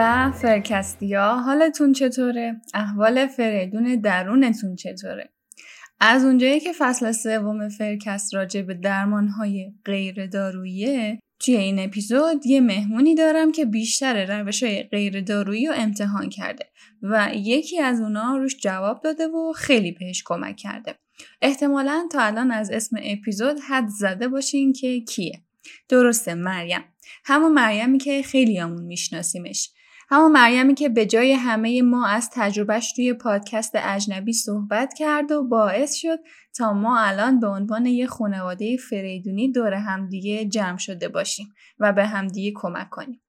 به فرکستیا، حالتون چطوره؟ احوال فریدون درونتون چطوره؟ از اونجایی که فصل سوم فرکست راجع به درمان‌های غیر داروییه، توی این اپیزود یه مهمونی دارم که بیشتر روش‌های غیر دارویی رو امتحان کرده و یکی از اونا روش جواب داده و خیلی بهش کمک کرده. احتمالاً تا الان از اسم اپیزود حد زده باشین که کیه. درسته، مریم. همون مریمی که خیلیامون میشناسیمش. همون مریمی که به جای همه ما از تجربهش توی پادکست اجنبی صحبت کرد و باعث شد تا ما الان به عنوان یه خانواده فریدونی دور همدیگه جمع شده باشیم و به همدیگه کمک کنیم.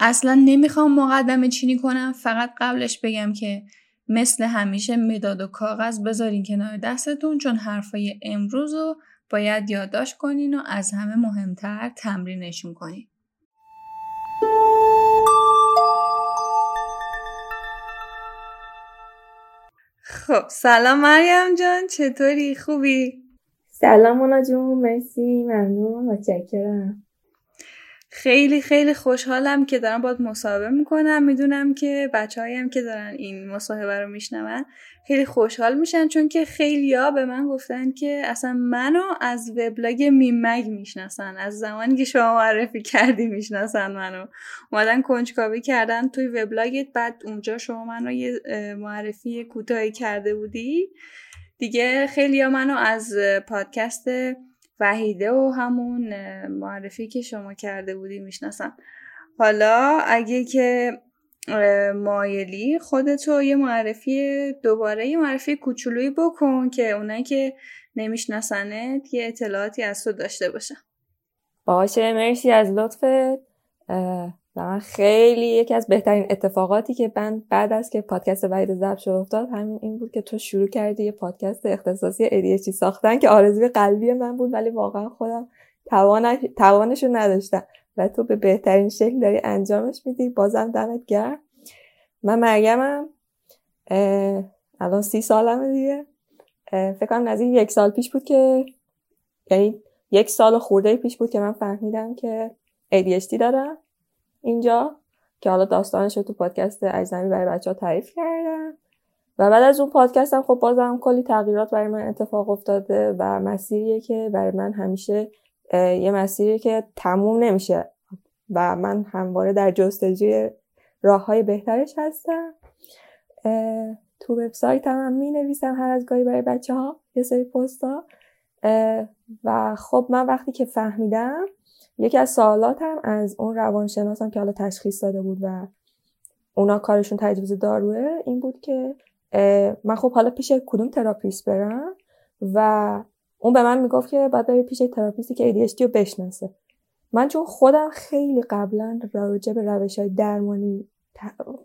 اصلا نمیخوام مقدمه چینی کنم، فقط قبلش بگم که مثل همیشه مداد و کاغذ بذارین کنار دستتون، چون حرفای امروز رو باید یادداشت کنین و از همه مهمتر تمرینشون کنین. خب سلام مریم جان، چطوری؟ خوبی؟ سلام مونا جون، مرسی، ممنون، متشکرم. خیلی خیلی خوشحالم که دارم باهات مصاحبه میکنم. میدونم که بچه‌هایی هم که دارن این مصاحبه رو میشنون خیلی خوشحال میشن، چون که خیلی‌ها به من گفتن که اصلا منو از وبلاگ میمگ میشناسن، از زمانی که شما معرفی کردی میشناسن منو، اومدن کنجکاوی کردن توی وبلاگت. بعد اونجا شما منو یه معرفی کوتاهی کرده بودی دیگه، خیلی‌ها منو از پادکست وحیده و همون معرفی که شما کرده بودی میشناسم. حالا اگه که مایلی، خودتو یه معرفی دوباره، یه معرفی کوچولویی بکن که اونایی که نمیشناسنت یه اطلاعاتی از تو داشته باشن. باشه، مرسی از لطفت. من خیلی، یکی از بهترین اتفاقاتی که من بعد از که پادکست وحیده ضبط شد افتاد همین این بود که تو شروع کردی یه پادکست اختصاصی ADHD ساختن که آرزوی قلبی من بود، ولی واقعا خودم توانشو نداشتم و تو به بهترین شکل داری انجامش میدی. بازم دمت گرم. من مریمم، الان 30 سالمه دیگه. فکر کنم نزدیک 1 سال پیش بود که، یعنی 1 سال خورده پیش بود که من فهمیدم که ADHD دارم اینجا، که حالا داستانش رو تو پادکست اجنبی برای بچه ها تعریف کردم و بعد از اون پادکست هم خب بازم کلی تغییرات برای من اتفاق افتاده و مسیریه که برای من همیشه یه مسیریه که تموم نمیشه و من همواره در جستجوی راه‌های بهترش هستم. تو وبسایت هم می‌نویسم هر از گاهی برای بچه‌ها یه سری پست‌ها و خب من وقتی که فهمیدم، یکی از سوالاتم از اون روانشناسم که حالا تشخیص داده بود و اونا کارشون تجویز داروه این بود که من خب حالا پیش کدوم تراپیست برم، و اون به من میگفت که باید بری پیش تراپیستی که ADHD رو بشناسه. من چون خودم خیلی قبلا راجع به روش‌های درمانی،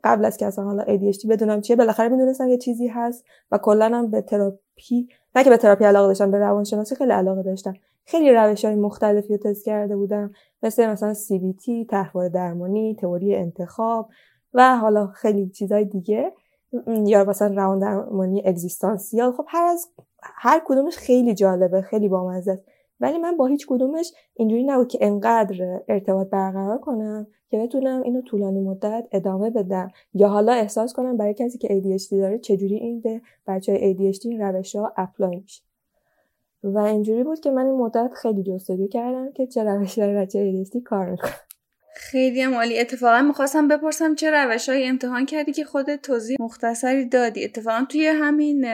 قبل از که اصلا حالا ADHD بدونم چیه، بالاخره میدونستم یه چیزی هست و کلا هم به تراپی، نه که به تراپی علاقه داشتم، به روانشناسی خیلی علاقه داشتم. خیلی روش‌های مختلفی رو تست کرده بودم، مثلا CBT، طرحواره درمانی، تئوری انتخاب و حالا خیلی چیزای دیگه، یا مثلا روان درمانی اگزیستانسیال. خب هر کدومش خیلی جالبه، خیلی بامزه است، ولی من با هیچ کدومش اینجوری نبود که انقدر ارتباط برقرار کنم که بتونم اینو طولانی مدت ادامه بدم، یا حالا احساس کنم برای کسی که ADHD داره چجوری این به بچه‌های ADHD روش‌ها اپلای میشه. و اینجوری بود که من این مدت خیلی جستجو کردم که چه روش‌های بچه‌های ADHD کار می‌کنه. خیلی هم عالی. اتفاقا می‌خواستم بپرسم چه روش‌هایی امتحان کردی که خودت توضیح مختصری دادی. اتفاقا توی همین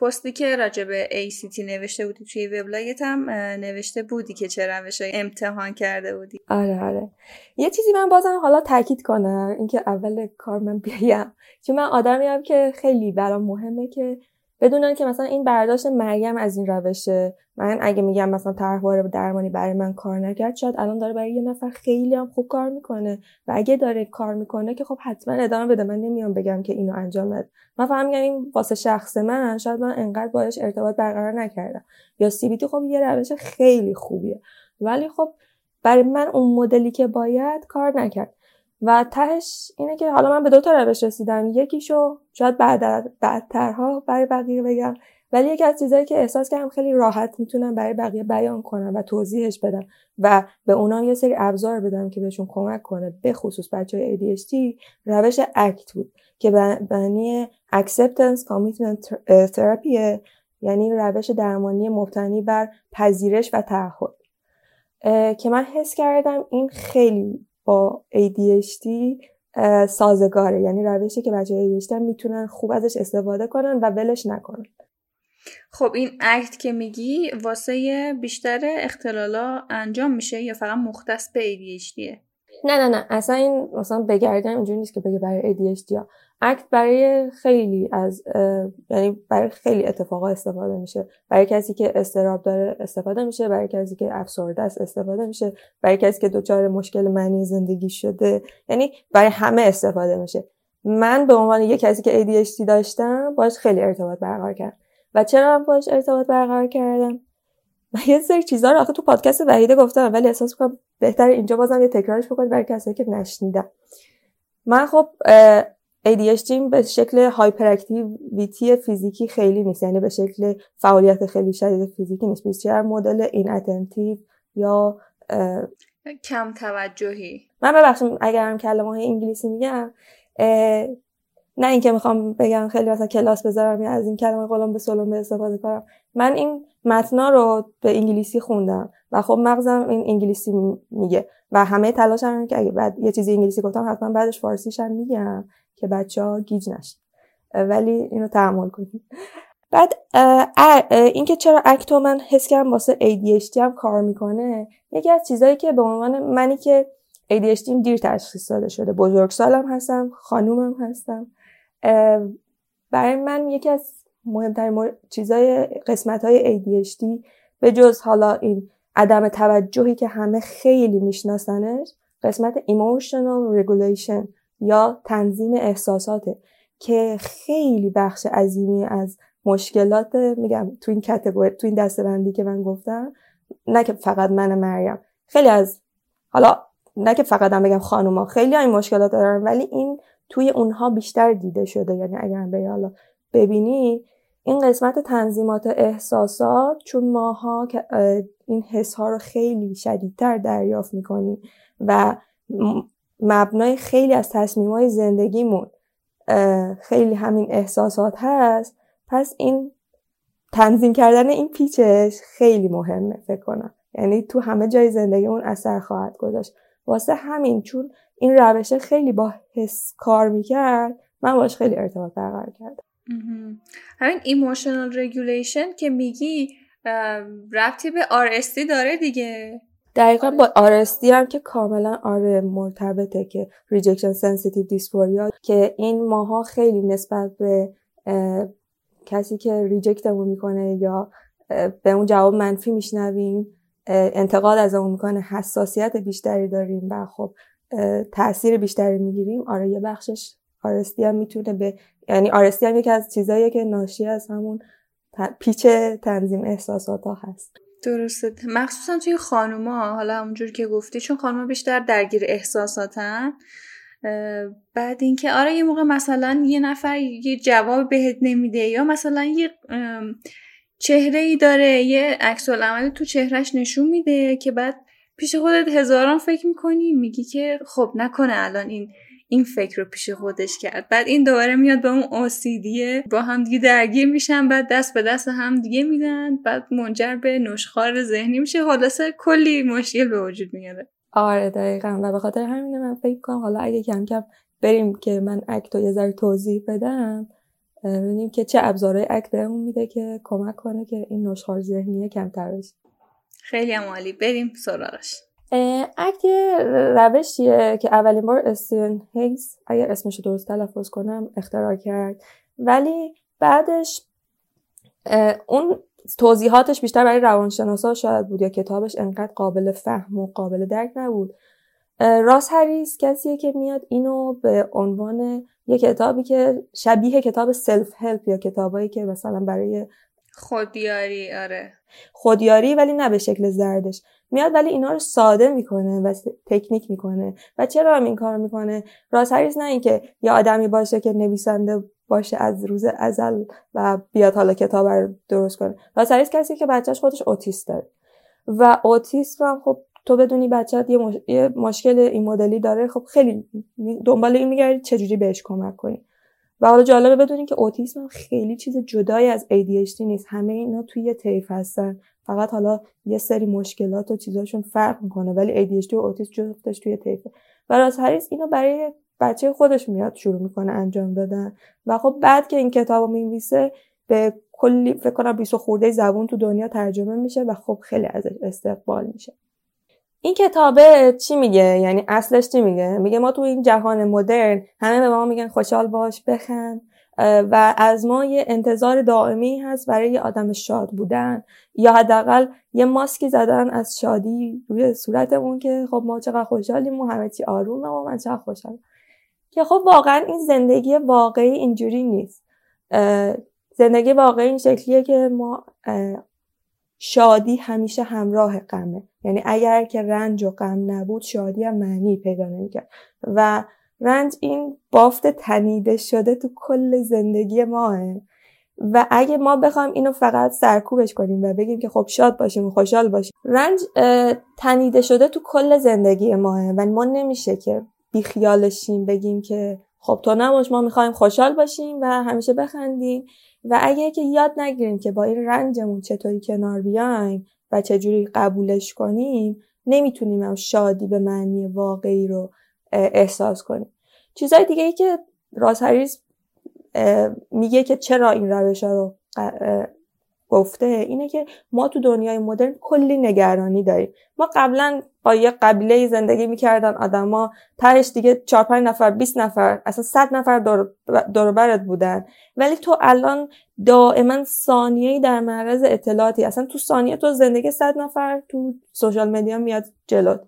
پستی که راجع به ACT نوشته بودی توی وبلاگت هم نوشته بودی که چه روش‌هایی امتحان کرده بودی. آره. یه چیزی من بازم حالا تاکید کنم، اینکه اول کار من بیام، چون من آدمیم که خیلی برام مهمه که بدونن که مثلا این برداشت مریم از این روشه، من اگه میگم مثلا طرحواره درمانی برای من کار نکرد، شاید الان داره برای یه نفر خیلی هم خوب کار میکنه و اگه داره کار میکنه که خب حتما ادامه بده، من نمیام بگم که اینو انجام نده. من فهمیدم این واسه شخص من، شاید من انقدر باهاش ارتباط برقرار نکردم، یا سی بی تی خب یه روش خیلی خوبیه ولی خب برای من اون مدلی که باید کار نکرد. و تهش اینه که حالا من به دو تا روش رسیدم، یکیشو شاید بعدترها برای بقیه بگم، ولی یکی از چیزایی که احساس کردم خیلی راحت میتونم برای بقیه بیان کنم و توضیحش بدم و به اونا یه سری ابزار بدم که بهشون کمک کنه، به خصوص بچه‌های ADHD، روش ACT بود که معنی Acceptance Commitment Therapy، یعنی روش درمانی مبتنی بر پذیرش و تعهد، که من حس کردم این خیلی با ADHD سازگاره، یعنی روشی که بچه‌های ADHD میتونن خوب ازش استفاده کنن و ولش نکنن. خب این اکت که میگی واسه بیشتر اختلالا انجام میشه یا فقط مختص به ADHDه؟ نه اصلا این مثلا بگردم اینجوری نیست که بگه برای ADHD ها. اکت برای خیلی از یعنی برای خیلی اتفاقا استفاده میشه، برای کسی که اضطراب داره استفاده میشه، برای کسی که افسرده است استفاده میشه، برای کسی که دچار مشکل معنی زندگی شده، یعنی برای همه استفاده میشه. من به عنوان یک کسی که ADHD داشتم باش خیلی ارتباط برقرار کردم. و چرا من باش ارتباط برقرار کردم؟ من یه سری چیزا رو آخه تو پادکست وحیده گفتم ولی احساس می‌کنم بهتره اینجا بازم یه تکرارش بکنم برای کسایی که نشنیدن. من خب ADHD به شکل هایپر اکتیویتی فیزیکی خیلی نیست، یعنی به شکل فعالیت خیلی شدید فیزیکی نیست، بیشتر مدل این اتنتیو یا کم توجهی. من ببخشید اگرم کلمه‌های انگلیسی میگم، نه اینکه میخوام بگم خیلی مثلا کلاس بذارم یا از این کلمه قلم به سلم استفاده کنم. من این متنا رو به انگلیسی خوندم و خب مغزم این انگلیسی میگه و همه تلاشم اینه که اگه بعد یه چیزی انگلیسی گفتم حتما بعدش فارسیش هم میگم که بچه‌ها گیج نشن، ولی اینو تعامل کنید. بعد اینکه چرا اکتو من حس کردم واسه ADHD هم کار میکنه، یکی از چیزایی که به عنوان منی که ADHD دیر تشخیص داده شده، بزرگسالم هستم، خانومم هستم، برای من یکی از مهمترین چیزای قسمت‌های ADHD به جز حالا این عدم توجهی که همه خیلی میشناسنش، قسمت Emotional Regulation یا تنظیم احساساته که خیلی بخش عظیمی از مشکلات میگم تو این کاتگوری، تو این دسته‌بندی که من گفتم، نه که فقط من مریم، خیلی از حالا نه که فقط هم بگم خانوما، خیلی ها این مشکلات دارن ولی این توی اونها بیشتر دیده شده. یعنی اگر به حالا ببینی این قسمت تنظیمات احساسات، چون ماها که این حس ها رو خیلی شدیدتر دریافت میکنیم و مبنای خیلی از تصمیمای زندگیمون خیلی همین احساسات هست، پس این تنظیم کردن این پیچش خیلی مهمه فکر کنم، یعنی تو همه جای زندگیمون اثر خواهد گذاشت. واسه همین چون این روشه خیلی با حس کار میکرد، من باش خیلی ارتباط برقرار کردم. همین ایموشنال رگولیشن که میگی ربطی به RSD داره دیگه؟ دقیقا با RSD هم که کاملا آره مرتبطه، که Rejection Sensitive Dysphoria، که این ماها خیلی نسبت به کسی که ریجکتمون میکنه یا به اون جواب منفی میشنویم، انتقاد از اون میکنه، حساسیت بیشتری داریم و خب تأثیر بیشتری میگیریم. آره یه بخشش RSD هم میتونه به، یعنی RSD هم یکی از چیزاییه که ناشی از همون پیچ تنظیم احساسات ها هست. درسته، مخصوصا توی خانوما، حالا همونجور که گفتی چون خانوما بیشتر درگیر احساساتن. بعد اینکه آره یه موقع مثلا یه نفر یه جواب بهت نمیده یا مثلا یه چهره‌ای داره، یه عکس العمل تو چهرهش نشون میده که بعد پیش خودت هزاران فکر میکنی، میگی که خب نکنه الان این فکر رو پیش خودش کرد، بعد این دوباره میاد به اون آسیدیه، با هم دیگه درگیر میشن، بعد دست به دست هم دیگه میدن، بعد منجر به نشخوار ذهنی میشه، خلاصه کلی مشکل به وجود میاره. آره دقیقاً، و به خاطر همینه من فکر کنم حالا اگه کم کم بریم که من اکتو یه ذره توضیح بدم، ببینیم که چه ابزارهای اکت بهمون میده که کمک کنه که این نشخوار ذهنی کمتر بشه. خیلی عالی، بریم سراغش. اکت روشیه که اولین بار استیون هیز، اگر اسمش درست تلفظ کنم، اختراع کرد، ولی بعدش اون توضیحاتش بیشتر برای روانشناسا شاید بود یا کتابش انقدر قابل فهم و قابل درک نبود. راس هریس کسیه که میاد اینو به عنوان یک کتابی که شبیه کتاب سلف هلپ یا کتابایی که مثلا برای خودیاری، آره خودیاری، ولی نه به شکل زردش میاد، ولی اینا رو ساده میکنه و تکنیک میکنه. و چرا هم این کار میکنه؟ راس هریس نه اینکه یه آدمی باشه که نویسنده باشه از روز ازل و بیاد حالا کتاب رو درست کنه. راس هریس کسی که بچهش خودش اوتیست داره و اوتیست هم خب تو بدونی بچه‌ت یه مشکل این مدلی داره، خب خیلی دنبال این میگردی چجوری بهش کمک کنی. و حالا جالبه بدونی که اوتیسم خیلی چیز جدایی از ADHD نیست، همه اینا توی یه طیف هستن، فقط حالا یه سری مشکلات و چیزاشون فرق میکنه، ولی ADHD و اوتیسم جفتش توی طیفه. و راس هریس اینو برای بچه خودش میاد شروع میکنه انجام دادن و خب بعد که این کتابو می‌نویسه به کلی فکر کنم 20 خورده زبون تو دنیا ترجمه میشه و خب خیلی ازش استقبال میشه. این کتابه چی میگه؟ یعنی اصلش چی میگه؟ میگه ما تو این جهان مدرن همه به ما میگن خوشحال باش، بخند، و از ما یه انتظار دائمی هست برای یه آدم شاد بودن یا حداقل یه ماسکی زدن از شادی روی صورتمون که خب ما چقدر خوشحالیم و همه چی آرومه و من چقدر خوشحالم، که خب واقعا این زندگی واقعی اینجوری نیست. زندگی واقعی این شکلیه که ما شادی همیشه همراه غمه، یعنی اگر که رنج و غم نبود شادی هم معنی پیدا نمی‌کرد و رنج این بافت تنیده شده تو کل زندگی ماه. و اگه ما بخوایم اینو فقط سرکوبش کنیم و بگیم که خب شاد باشیم و خوشحال باشیم، رنج تنیده شده تو کل زندگی ماه و ما نمیشه که بیخیالشیم، بگیم که خب تو نباش، ما میخوایم خوشحال باشیم و همیشه بخندیم. و اگه که یاد نگیریم که با این رنجمون چطوری کنار بیایم و چجوری قبولش کنیم، نمیتونیم هم شادی به معنی واقعی رو احساس کنیم. چیزای دیگه ای که راس هریس میگه که چرا این روش‌ها رو گفته اینه که ما تو دنیای مدرن کلی نگرانی داریم. ما قبلا با یه قبیله زندگی میکردن، آدما تهش دیگه 4-5 نفر، 20 نفر، اصلا 100 نفر دور و برت بودن، ولی تو الان دائما ثانیه‌ای در معرض اطلاعاتی، اصلا تو ثانیه تو زندگی 100 نفر تو سوشال مدیا میاد جلوت.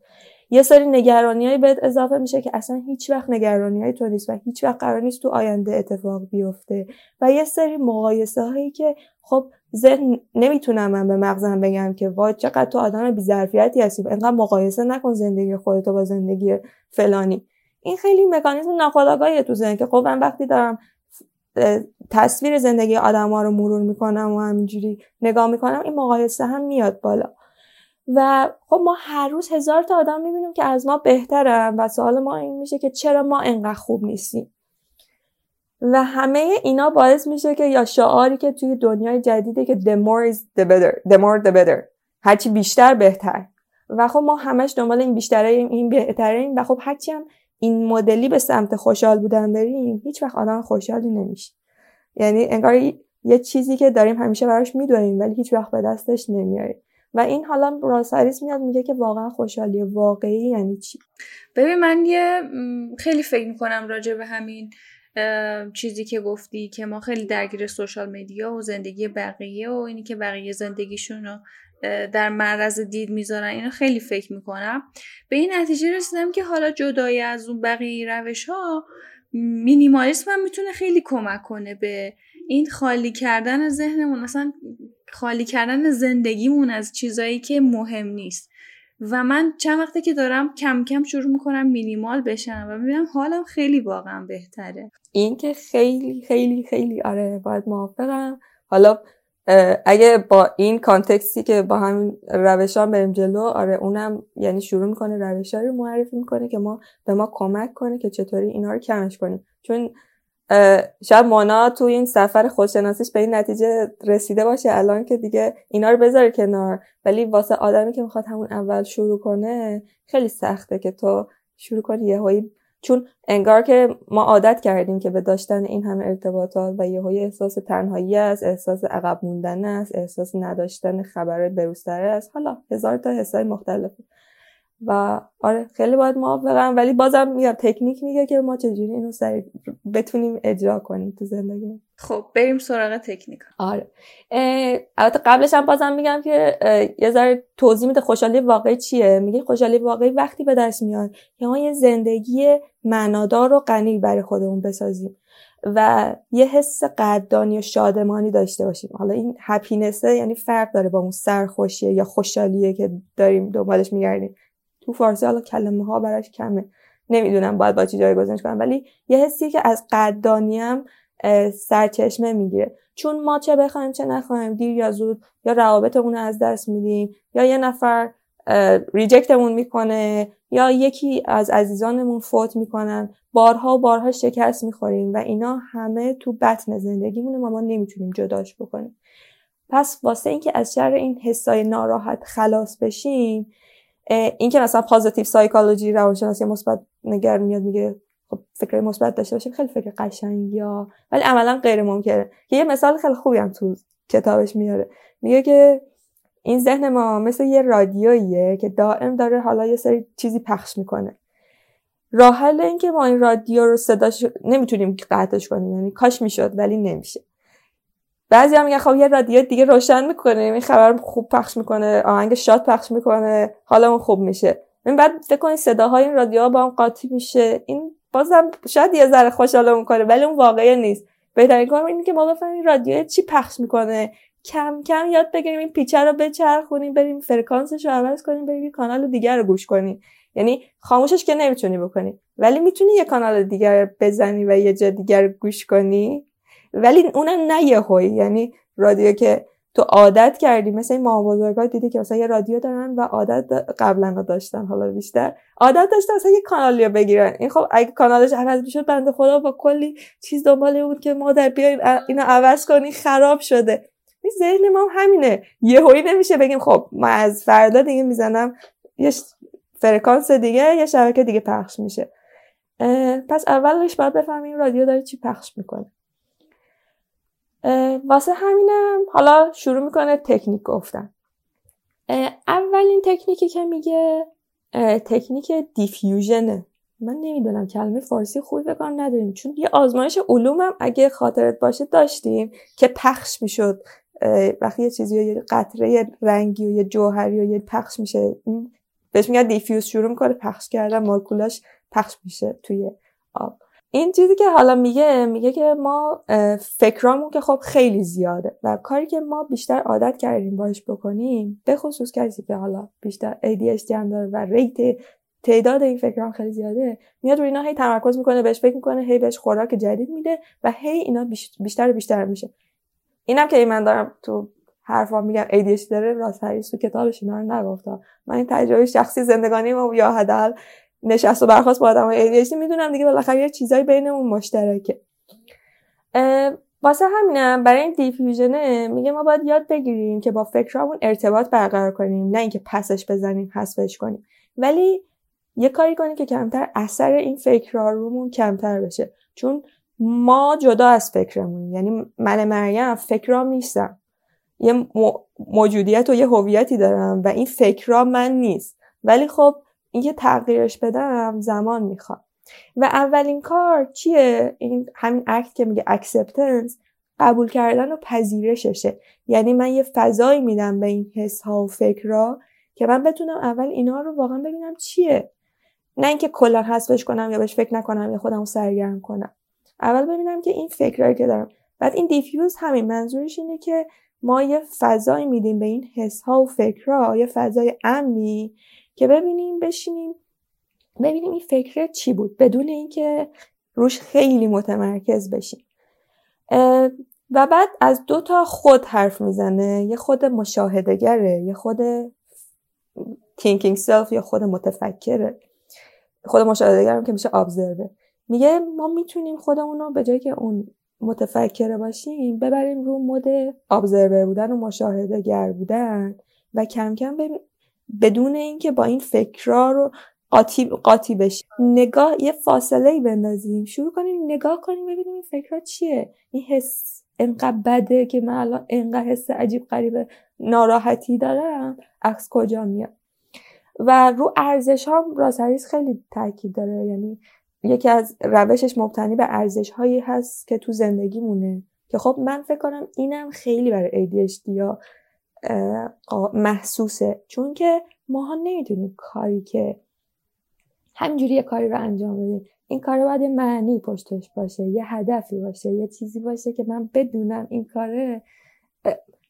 یه سری نگرانیای بهت اضافه میشه که اصلا هیچ وقت نگرانیای تو نیست و هیچ وقت قرار نیست تو آینده اتفاق بیفته، و یه سری مقایسه هایی که خب ذهن نمیتونم من به مغزم بگم که وای چقدر تو آدم بی‌ظرفیتی هستی، اینقدر مقایسه نکن زندگی خودتو با زندگی فلانی. این خیلی مکانیزم ناخودآگاهیه تو ذهن که خب من وقتی دارم تصویر زندگی آدما رو مرور میکنم و همینجوری نگاه میکنم، این مقایسه هم میاد بالا. و خب ما هر روز 1000 تا آدم میبینیم که از ما بهترن و سوال ما این میشه که چرا ما اینقدر خوب نیستیم. و همه اینا باعث میشه که یا شعاری که توی دنیای جدیده که the more is the better, the more the better، هرچی بیشتر بهتر، و خب ما همش دنبال این بیشتره این بهترین، و خب هرچی هم این مدلی به سمت خوشحال بودن بریم هیچ وقت آدم خوشحالی نمیشه. یعنی انگار یه چیزی که داریم همیشه براش میدویم ولی هیچ وقت به دستش نمیاریم. و این حالا راس هریس میاد میگه که واقعا خوشحالی واقعی یعنی چی. ببین من یه خیلی فکر میکنم راجع به همین چیزی که گفتی که ما خیلی درگیر سوشال مدیا و زندگی بقیه و اینی که بقیه زندگیشون رو در معرض دید میذارن، اینو خیلی فکر میکنم. به این نتیجه رسیدم که حالا جدای از اون بقیه روش ها، مینیمالیسم هم میتونه خیلی کمک کنه به این خالی کردن ذهنمون، اصلا خالی کردن زندگیمون از چیزایی که مهم نیست. و من چند وقته که دارم کم کم شروع میکنم مینیمال بشم و میبینم حالم خیلی واقعا بهتره. این که خیلی خیلی خیلی آره باید موافقم. حالا اگه با این کانتکستی که با همین روشان بریم جلو، آره اونم یعنی شروع میکنه روش‌ها رو معرفی میکنه که ما به ما کمک کنه که چطوری اینا رو کمش کنیم. چون شاید مونا تو این سفر خودشناسیش به این نتیجه رسیده باشه الان که دیگه اینا رو بذاره کنار، ولی واسه آدمی که میخواد همون اول شروع کنه خیلی سخته که تو شروع کنی یهویی، چون انگار که ما عادت کردیم که به داشتن این همه ارتباطات و یهویی احساس تنهایی است، احساس عقب موندن است، احساس نداشتن خبرهای بروزتره است، حالا 1000 تا حسای مختلف. و آره خیلی باید موافقم، ولی بازم میگم تکنیک میگه که ما چجوری اینو سریع بتونیم اجرا کنیم تو زندگی. خب بریم سراغ تکنیک. آره البته قبلش هم بازم میگم که یه ذره توضیح میده خوشحالی واقعی چیه. میگه خوشحالی واقعی وقتی به دست میاد که ما یه زندگی معنادار و غنی برای خودمون بسازیم و یه حس قدردانی و شادمانی داشته باشیم. حالا این هپینسه یعنی فرق داره با اون سرخوشیه یا خوشحالیه که داریم دنبالش میگردیم. تو فارسی حالا کلمه ها براش کمه، نمیدونم باید با چی جایگزینش کنم، ولی یه حسی که از قدردانیم سرچشمه میگیره، چون ما چه بخوایم چه نخوایم دیر یا زود یا روابطمون رو از دست میدیم یا یه نفر ریجکتمون میکنه یا یکی از عزیزانمون فوت میکنن، بارها و بارها شکست میخوریم و اینا همه تو بطن زندگیمونه، ما نمیتونیم جداش بکنیم. پس واسه اینکه از شر این حسای ناراحت خلاص بشیم، این که مثلا پوزتیو سایکولوژی روانشناسی مثبت نگر میاد میگه خب فکر مثبت داشته باشیم، خیلی فکر قشنگیه ولی عملا غیر ممکنه، که یه مثال خیلی خوبی هم تو کتابش میاره، میگه که این ذهن ما مثل یه رادیویه که دائم داره حالا یه سری چیزی پخش میکنه. راه حل این که ما این رادیو رو صداش نمیتونیم قطعش کنیم، یعنی کاش میشد ولی نمیشه. بعضیا میگن خب یه رادیو دیگه روشن میکنیم، این خبر خوب پخش میکنه، آهنگ شاد پخش میکنه، حالمون خوب میشه. من بعد فکر کنید صداهای این رادیوها با هم قاطی میشه، این بازم شاید یه ذره خوشحالمون کنه ولی اون واقعی نیست. بهترین کار اینه که ما بفهمیم رادیو چی پخش میکنه، کم کم یاد بگیریم این پیچه رو بچرخونیم، بریم فرکانسش رو عوض کنیم، بریم یه کانال دیگه رو گوش کنیم. یعنی خاموشش که نمیتونی بکنی، ولی میتونی یه کانال دیگه بزنی و یه جا دیگه رو گوش کنی، ولی اونم نه یهویی. یعنی رادیو که تو عادت کردی، مثلا ما بزرگا دیدی که مثلا یه رادیو دارن و عادت قبلا داشتن، حالا بیشتر عادت داشتن مثلا یه کانالیو بگیرن، این خب اگه کانالش عوض میشد بنده خدا با کلی چیز دنباله بود که مادر بیاین اینو عوض کنی خراب شده. این ذهن ما همینه، یهویی نمیشه بگیم خب ما از فردا دیگه میزنم یه فرکانس دیگه یه شبکه دیگه پخش میشه. پس اولش باید بفهمیم رادیو داره چی پخش میکنه. واسه همینم حالا شروع میکنه تکنیک گفتن. اولین تکنیکی که میگه تکنیک دیفیوژنه. من نمیدونم کلمه فارسی خوب به کار نداریم، چون یه آزمایش علومم اگه خاطرت باشه داشتیم که پخش میشد وقتی یه چیزی یه قطره یه رنگی و یه جوهری و یه پخش میشه، بهش میگن دیفیوز، شروع میکنه پخش کردن، مولکولاش پخش میشه توی آب. این چیزی که حالا میگه که ما فکرامون که خب خیلی زیاده و کاری که ما بیشتر عادت کردیم باش بکنیم، به خصوص کسی که حالا بیشتر ADHD هم داره و ریت تعداد این فکرام خیلی زیاده، میاد روی اینا هی تمرکز میکنه، بهش فکر میکنه، هی بهش خوراک جدید میده و هی اینا بیشتر بیشتر میشه. اینم که من دارم تو حرفا میگم ADHD داره، راس هریس تو کتابش اینا رو نگفته، من این تجربه شخصی زندگانیمو یا حداقل نشست و برخواست با آدمای ADHD میدونم دیگه، بالاخره یه چیزایی بینمون مشترکه. واسه همینم برای این دیفیوژنه میگه ما باید یاد بگیریم که با فکرامون ارتباط برقرار کنیم، نه اینکه پسش بزنیم، حذفش کنیم، ولی یه کاری کنیم که کمتر اثر این فکرها رومون کمتر بشه، چون ما جدا از فکرمون، یعنی من مریم فکرام نیستم، یه موجودیت و یه هویتی دارم و این فکرام من نیست، ولی خب این که تغییرش بدم زمان میخواد. و اولین کار چیه؟ این همین اکت که میگه اکسپتنس، قبول کردن و پذیرششه. یعنی من یه فضایی میدم به این حس ها و فکرها که من بتونم اول اینا رو واقعا ببینم چیه، نه اینکه کلا حذفش کنم یا بهش فکر نکنم یا خودمو سرگرم کنم. اول ببینم که این فکرایی که دارم. بعد این دیفیوز همین منظورش اینه که ما یه فضایی میدیم به این حس ها و فکرها، یه فضای امنی که ببینیم این فکر چی بود، بدون اینکه روش خیلی متمرکز بشیم. و بعد از دو تا خود حرف میزنه، یه خود مشاهدگره، یه خود thinking self یا خود متفکره. خود مشاهدگرم که میشه observer. میگه ما میتونیم خودمون رو به جای که اون متفکر باشیم ببریم رو مود observer بودن و مشاهدگر بودن و کم کم بدون اینکه با این فکرها رو قاطی بشیم، نگاه یه فاصله‌ای بندازیم، شروع کنیم نگاه کنیم ببینیم این فکرها چیه، این حس انقدر بده که من الان انقدر حس عجیب غریب ناراحتی دارم از کجا میاد. و رو ارزش ها راس هریس خیلی تاکید داره، یعنی یکی از روشش مبتنی به ارزش هایی هست که تو زندگی مونه، که خب من فکر کنم اینم خیلی برای ADHD ها محسوسه، چون که ماها نمیدونیم کاری که همینجوری یه کاری رو انجام بدیم، این کار باید یه معنی پشتش باشه، یه هدفی باشه، یه چیزی باشه که من بدونم این کاره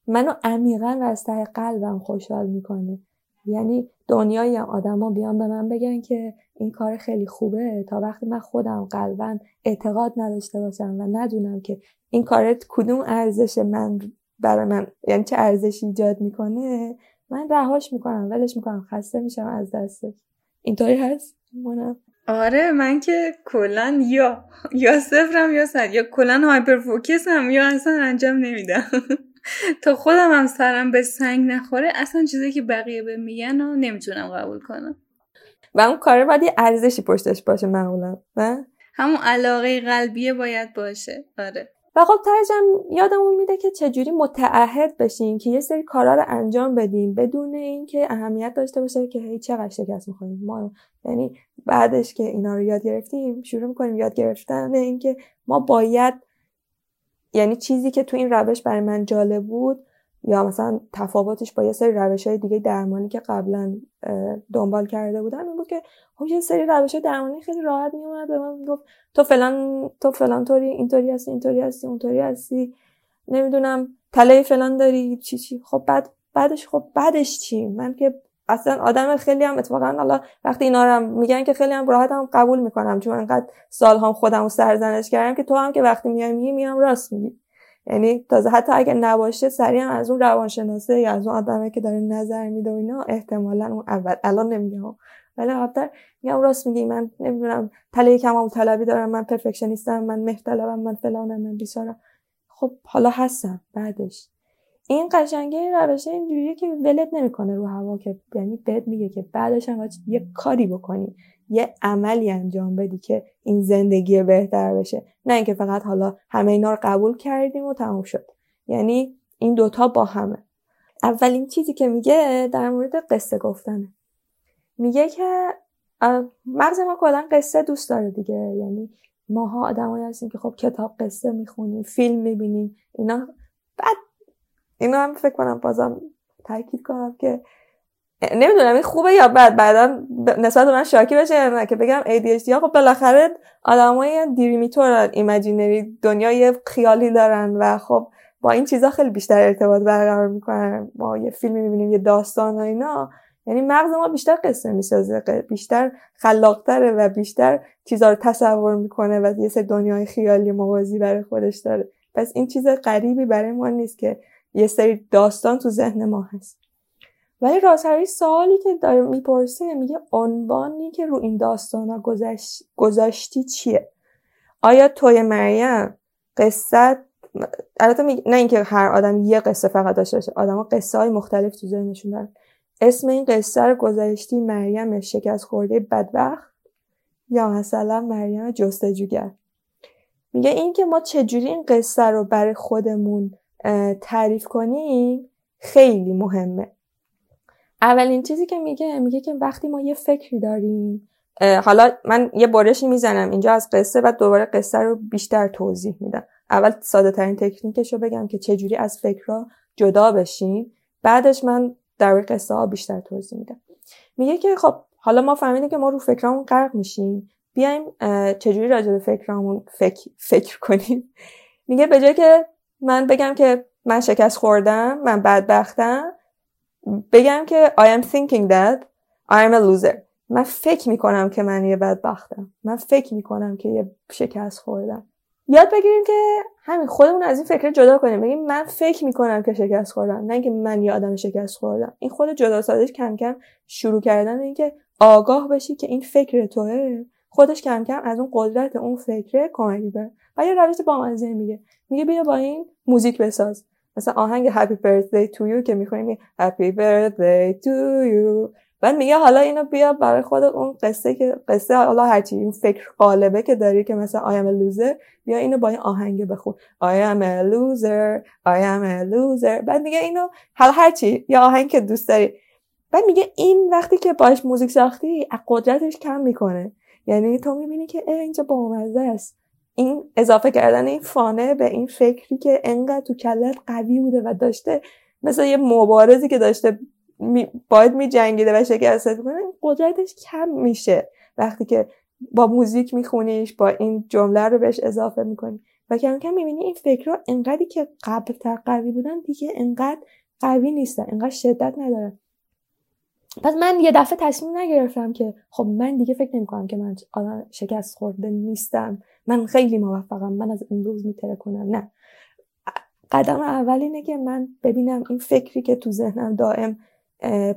منو عمیقا و از ته قلبم خوشحال میکنه. یعنی دنیایی هم آدما بیان به من بگن که این کار خیلی خوبه، تا وقتی من خودم قلباً اعتقاد نداشته باشم و ندونم که این کارت کدوم ارزش من برای من، یعنی چه ارزشی ایجاد میکنه، من رهاش میکنم، ولش میکنم، خسته میشم از دستش. اینطوری هست مونا؟ آره، من که کلن یا صفرم یا صد، یا کلن هایپر فوکسم یا اصلا انجام نمیدم. تا خودم هم سرم به سنگ نخوره اصلا چیزی که بقیه به میگن رو نمیتونم قبول کنم. و اون کاره باید یه ارزشی پشتش باشه معمولا، نه؟ همون علاقه قلبیه باید باشه. آره. و خب ترجم یادمون میده که چجوری متعهد بشیم که یه سری کارا رو انجام بدیم بدون این که اهمیت داشته باشه که هی چقدر شکست میخوریم. ما یعنی بعدش که اینا رو یاد گرفتیم شروع میکنیم یاد گرفتن این که ما باید، یعنی چیزی که تو این روش برای من جالب بود یا مثلا تفاوتش با یه سری روش‌های دیگه درمانی که قبلا دنبال کرده بودم این بود که خب یه سری روش‌های درمانی خیلی راحت میومد به من میگفت تو فلان طوری، اینطوری هستی، اونطوری هستی، نمیدونم تله فلان داری، چی. خب بعدش چی؟ من که اصلا آدم خیلی هم اتفاقا حالا وقتی اینا رو میگن که خیلی هم راحت هم قبول میکنم، چون انقدر سال‌ها خودمو سرزنش کردم که تو هم که وقتی میام راست میگی. یعنی تازه حتی اگه نباشه سریع هم از اون روانشناسه یا از اون آدمه که داره نظر میده و اینا احتمالاً اون اول الان نمیگم ولی قبل‌تر میگم راست میگی، من نمیدونم تله کمام، طلبی دارم، من پرفکشنیستم، من مختلفم، من فلانم، من بیسارم. خب حالا هستم بعدش. این قشنگه این روشه اینجوریه که ولت نمیکنه رو هوا، که یعنی بهت میگه که بعدش هم باید یه کاری بکنی، یه عملی انجام بدی که این زندگی بهتر بشه، نه اینکه فقط حالا همه اینا رو قبول کردیم و تموم شد. یعنی این دوتا با همه. اولین چیزی که میگه در مورد قصه گفتنه. میگه که مغز ما کلا قصه دوست داره دیگه، یعنی ماها آدمایی هستیم که خب کتاب قصه میخونیم، فیلم میبینیم، اینا. بعد اینا هم فکر کنم بازم تاکید کنم که نمیدونم این خوبه یا بعدا نسبت من شاکی بشه یا نه که بگم ADHD ها خب بالاخره آدمای دریمیتورن، ایمیجینری، دنیای خیالی دارن و خب با این چیزا خیلی بیشتر ارتباط برقرار میکنن. ما یه فیلم میبینیم، یه داستان و اینا، یعنی مغز ما بیشتر قصه میسازه، بیشتر خلاق‌تره و بیشتر چیزا رو تصور میکنه و یه سری دنیای خیالی موازی برای خودش داره. پس این چیز غریبی برای ما نیست که یه سری داستان تو ذهن ما هست. ولی راس هریس سوالی که داره میپرسه میگه عنوانی که رو این داستانا گذاشتی چیه؟ آیا توی مریم قصه، البته نه اینکه هر آدم یه قصه فقط داشته باشه، آدما قصه های مختلف تو ذهنشون دارن، اسم این قصه رو گذاشتی مریم شکست خورده بدبخت یا مثلا مریم جستجوگر. میگه این که ما چجوری این قصه رو برای خودمون تعریف کنیم خیلی مهمه. اولین چیزی که میگه که وقتی ما یه فکری داریم، حالا من یه برشی میزنم اینجا از قصه و دوباره قصه رو بیشتر توضیح میدم. اول ساده ترین تکنیکش رو بگم که چجوری از فکرها جدا بشیم، بعدش من در مورد قصه ها بیشتر توضیح میدم. میگه که خب حالا ما فهمیدیم که ما رو فکرامون غرق میشیم، بیایم چجوری راجع به فکرامون فکر کنیم. میگه به جای که من بگم که من شکست خوردم، من بدبختم، بگم که I am thinking that I am a loser. من فکر میکنم که من یه بدبختم، من فکر میکنم که یه شکست خوردم. یاد بگیریم که همین خودمون از این فکر جدا کنیم، بگیم من فکر میکنم که شکست خوردم، نه که من یه آدم شکست خوردم. این خود جدا سازیش کم کم شروع کردن این که آگاه بشی که این فکر توه، خودش کم کم از اون قدرت اون فکر کمک می‌کنه. و یه روش بامزه میگه بیا با این موزیک بساز، مثلا آهنگ هپی برثدی تو یو که میخونیم هپی برثدی تو یو، بعد میگه حالا اینو بیا برای خود اون قصه حالا هرچی این فکر غالبه که داری که مثلا I am a loser، بیا اینو با این آهنگ بخون I am a loser I am a loser. بعد میگه اینو حالا هرچی یا آهنگ که دوست داری بعد میگه این وقتی که باش موزیک ساختی از قدرتش کم میکنه. یعنی تو میبینی که اینجا بامزه است. این اضافه کردن این فانه به این فکری که انقدر تو کلت قوی بوده و داشته مثلا یه مبارزی که داشته باید میجنگیده و شکستت میکنه، قدرتش کم میشه وقتی که با موزیک میخونیش، با این جمله رو بهش اضافه میکنی و کم کم میبینی این فکرها انقدری که قبل تر قوی بودن دیگه انقدر قوی نیستن، انقدر شدت ندارن. پس من یه دفعه تصمیم نگرفتم که خب من دیگه فکر نمی‌کنم که من الان شکست خورده نیستم، من خیلی موفقم، من از امروز میتره کنم. نه، قدم اول اینه که من ببینم این فکری که تو ذهنم دائم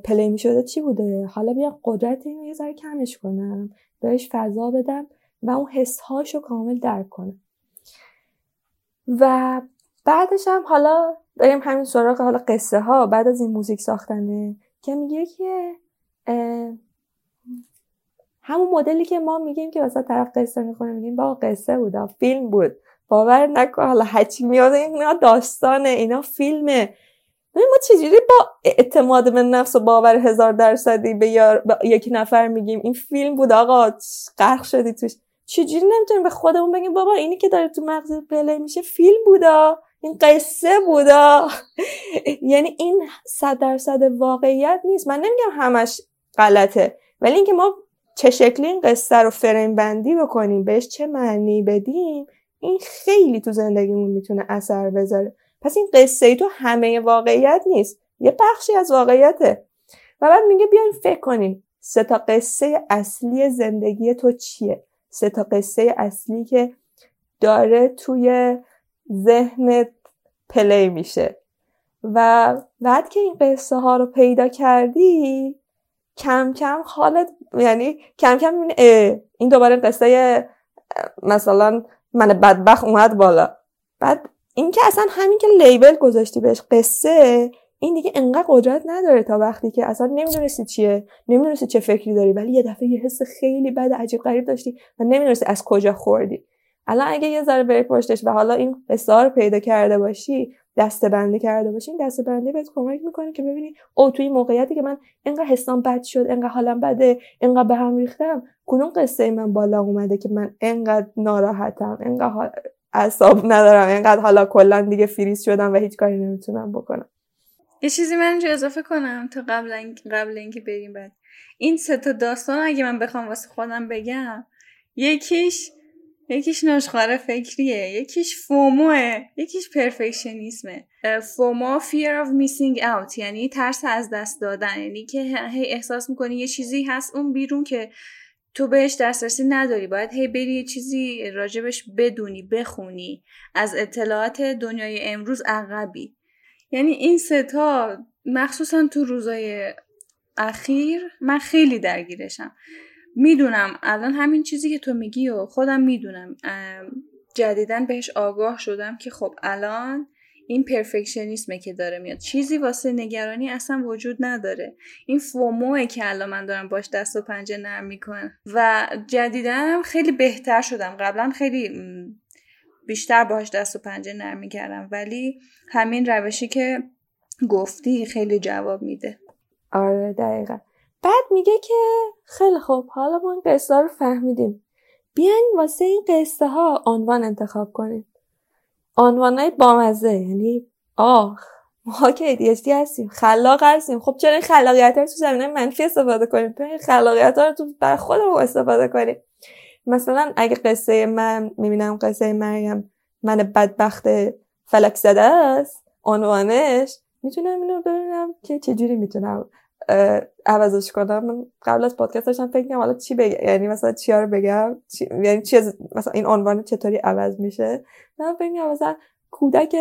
پلی میشده چی بوده، حالا بیا قدرت اینو یه ذره کمش کنم، بهش فضا بدم و اون حس‌هاشو کامل درک کنم. و بعدش هم حالا بریم همین سراغ حالا قصه ها بعد از این موزیک ساختنه که میگه که همون مدلی که ما میگیم که واسه طرف قصه میخونه میگیم با قصه بود، فیلم بود، باور نکن، حالا هرچی میاد اینا داستانه، اینا فیلمه. ما چجوری با اعتماد به نفس و باور 1000% به یک نفر میگیم این فیلم بود آقا، غرق شدی توش؟ چجوری نمیتونیم به خودمون بگیم بابا اینی که داره تو مغزت پلی میشه فیلم بودا، این قصه بودا. یعنی این 100% واقعیت نیست. من نمیگم همش غلطه، ولی اینکه ما چه شکلی این قصه رو فریم بندی بکنیم، بهش چه معنی بدیم، این خیلی تو زندگیمون میتونه اثر بذاره. پس این قصه ای تو همه واقعیت نیست، یه بخشی از واقعیته. و بعد میگه بیاین فکر کنیم 3 قصه اصلی زندگی تو چیه، 3 قصه اصلی که داره توی ذهنت پلی میشه. و بعد که این قصه ها رو پیدا کردی کم کم حالت، یعنی کم کم میبینی این دوباره قصه مثلا من بدبخت اومد بالا. بعد این که اصلا همین که لیبل گذاشتی بهش قصه، این دیگه انقدر قدرت نداره تا وقتی که اصلا نمیدونستی چیه، نمیدونستی چه فکری داری، ولی یه دفعه یه حس خیلی بد عجیب غریب داشتی و نمیدونستی از کجا خوردی. الان اگه یه ذره بری پشتش و حالا این قصه رو پیدا کرده باشی، دسته‌بندی کرده باشی، این دسته‌بندی بهت کمک میکنه که ببینی او توی موقعیتی که من انقدر حسام بد شد، انقدر حالم بده، انقدر به هم ریختم، کدوم قصه من بالا اومده که من انقدر ناراحتم، انقدر اعصاب ندارم، انقدر حالا کلا دیگه فریز شدم و هیچ کاری نمیتونم بکنم. یه چیزی من اینجا اضافه کنم تا قبل اینکه بریم، بعد این 3 داستان اگه من بخوام واسه خودم بگم، یکیش نشخوار فکریه، یکیش فوموه، یکیش پرفیکشنیسمه. فومو fear of missing out، یعنی ترس از دست دادن، یعنی که هی احساس میکنی یه چیزی هست اون بیرون که تو بهش دسترسی نداری، باید هی بری یه چیزی راجبش بدونی، بخونی، از اطلاعات دنیای امروز عقبی. یعنی این 3 مخصوصا تو روزای اخیر من خیلی درگیرشم. میدونم الان همین چیزی که تو میگی و خودم میدونم، جدیدن بهش آگاه شدم که خب الان این پرفکشنیسمه که داره میاد، چیزی واسه نگرانی اصلا وجود نداره، این فوموه که الان من دارم باش دست و پنجه نرم میکنم. و جدیدن خیلی بهتر شدم، قبلا خیلی بیشتر باش دست و پنجه نرم میکردم، ولی همین روشی که گفتی خیلی جواب میده. آره دقیقا. بعد میگه که خیلی خوب، حالا ما این قصه رو فهمیدیم، بیاین واسه این قصه ها عنوان انتخاب کنیم، عنوانای بامزه. یعنی ما که ADHD هستیم، خلاق هستیم، خب چرا این خلاقیت رو تو زمینه منفی استفاده کنیم؟ چرا این خلاقیت رو تو برای خودمون استفاده کنیم؟ مثلا اگه قصه من، میبینم قصه مریم من بدبخت فلک زده است عنوانش، میتونم اینو ببینم که چجوری میتونم عوضش کنم. من قبل از پادکست داشتم فکر می‌کردم حالا چی بگم، یعنی مثلا چیا رو بگم، یعنی چی مثلا این عنوان چطوری عوض میشه. من فکر می‌کردم مثلا کودک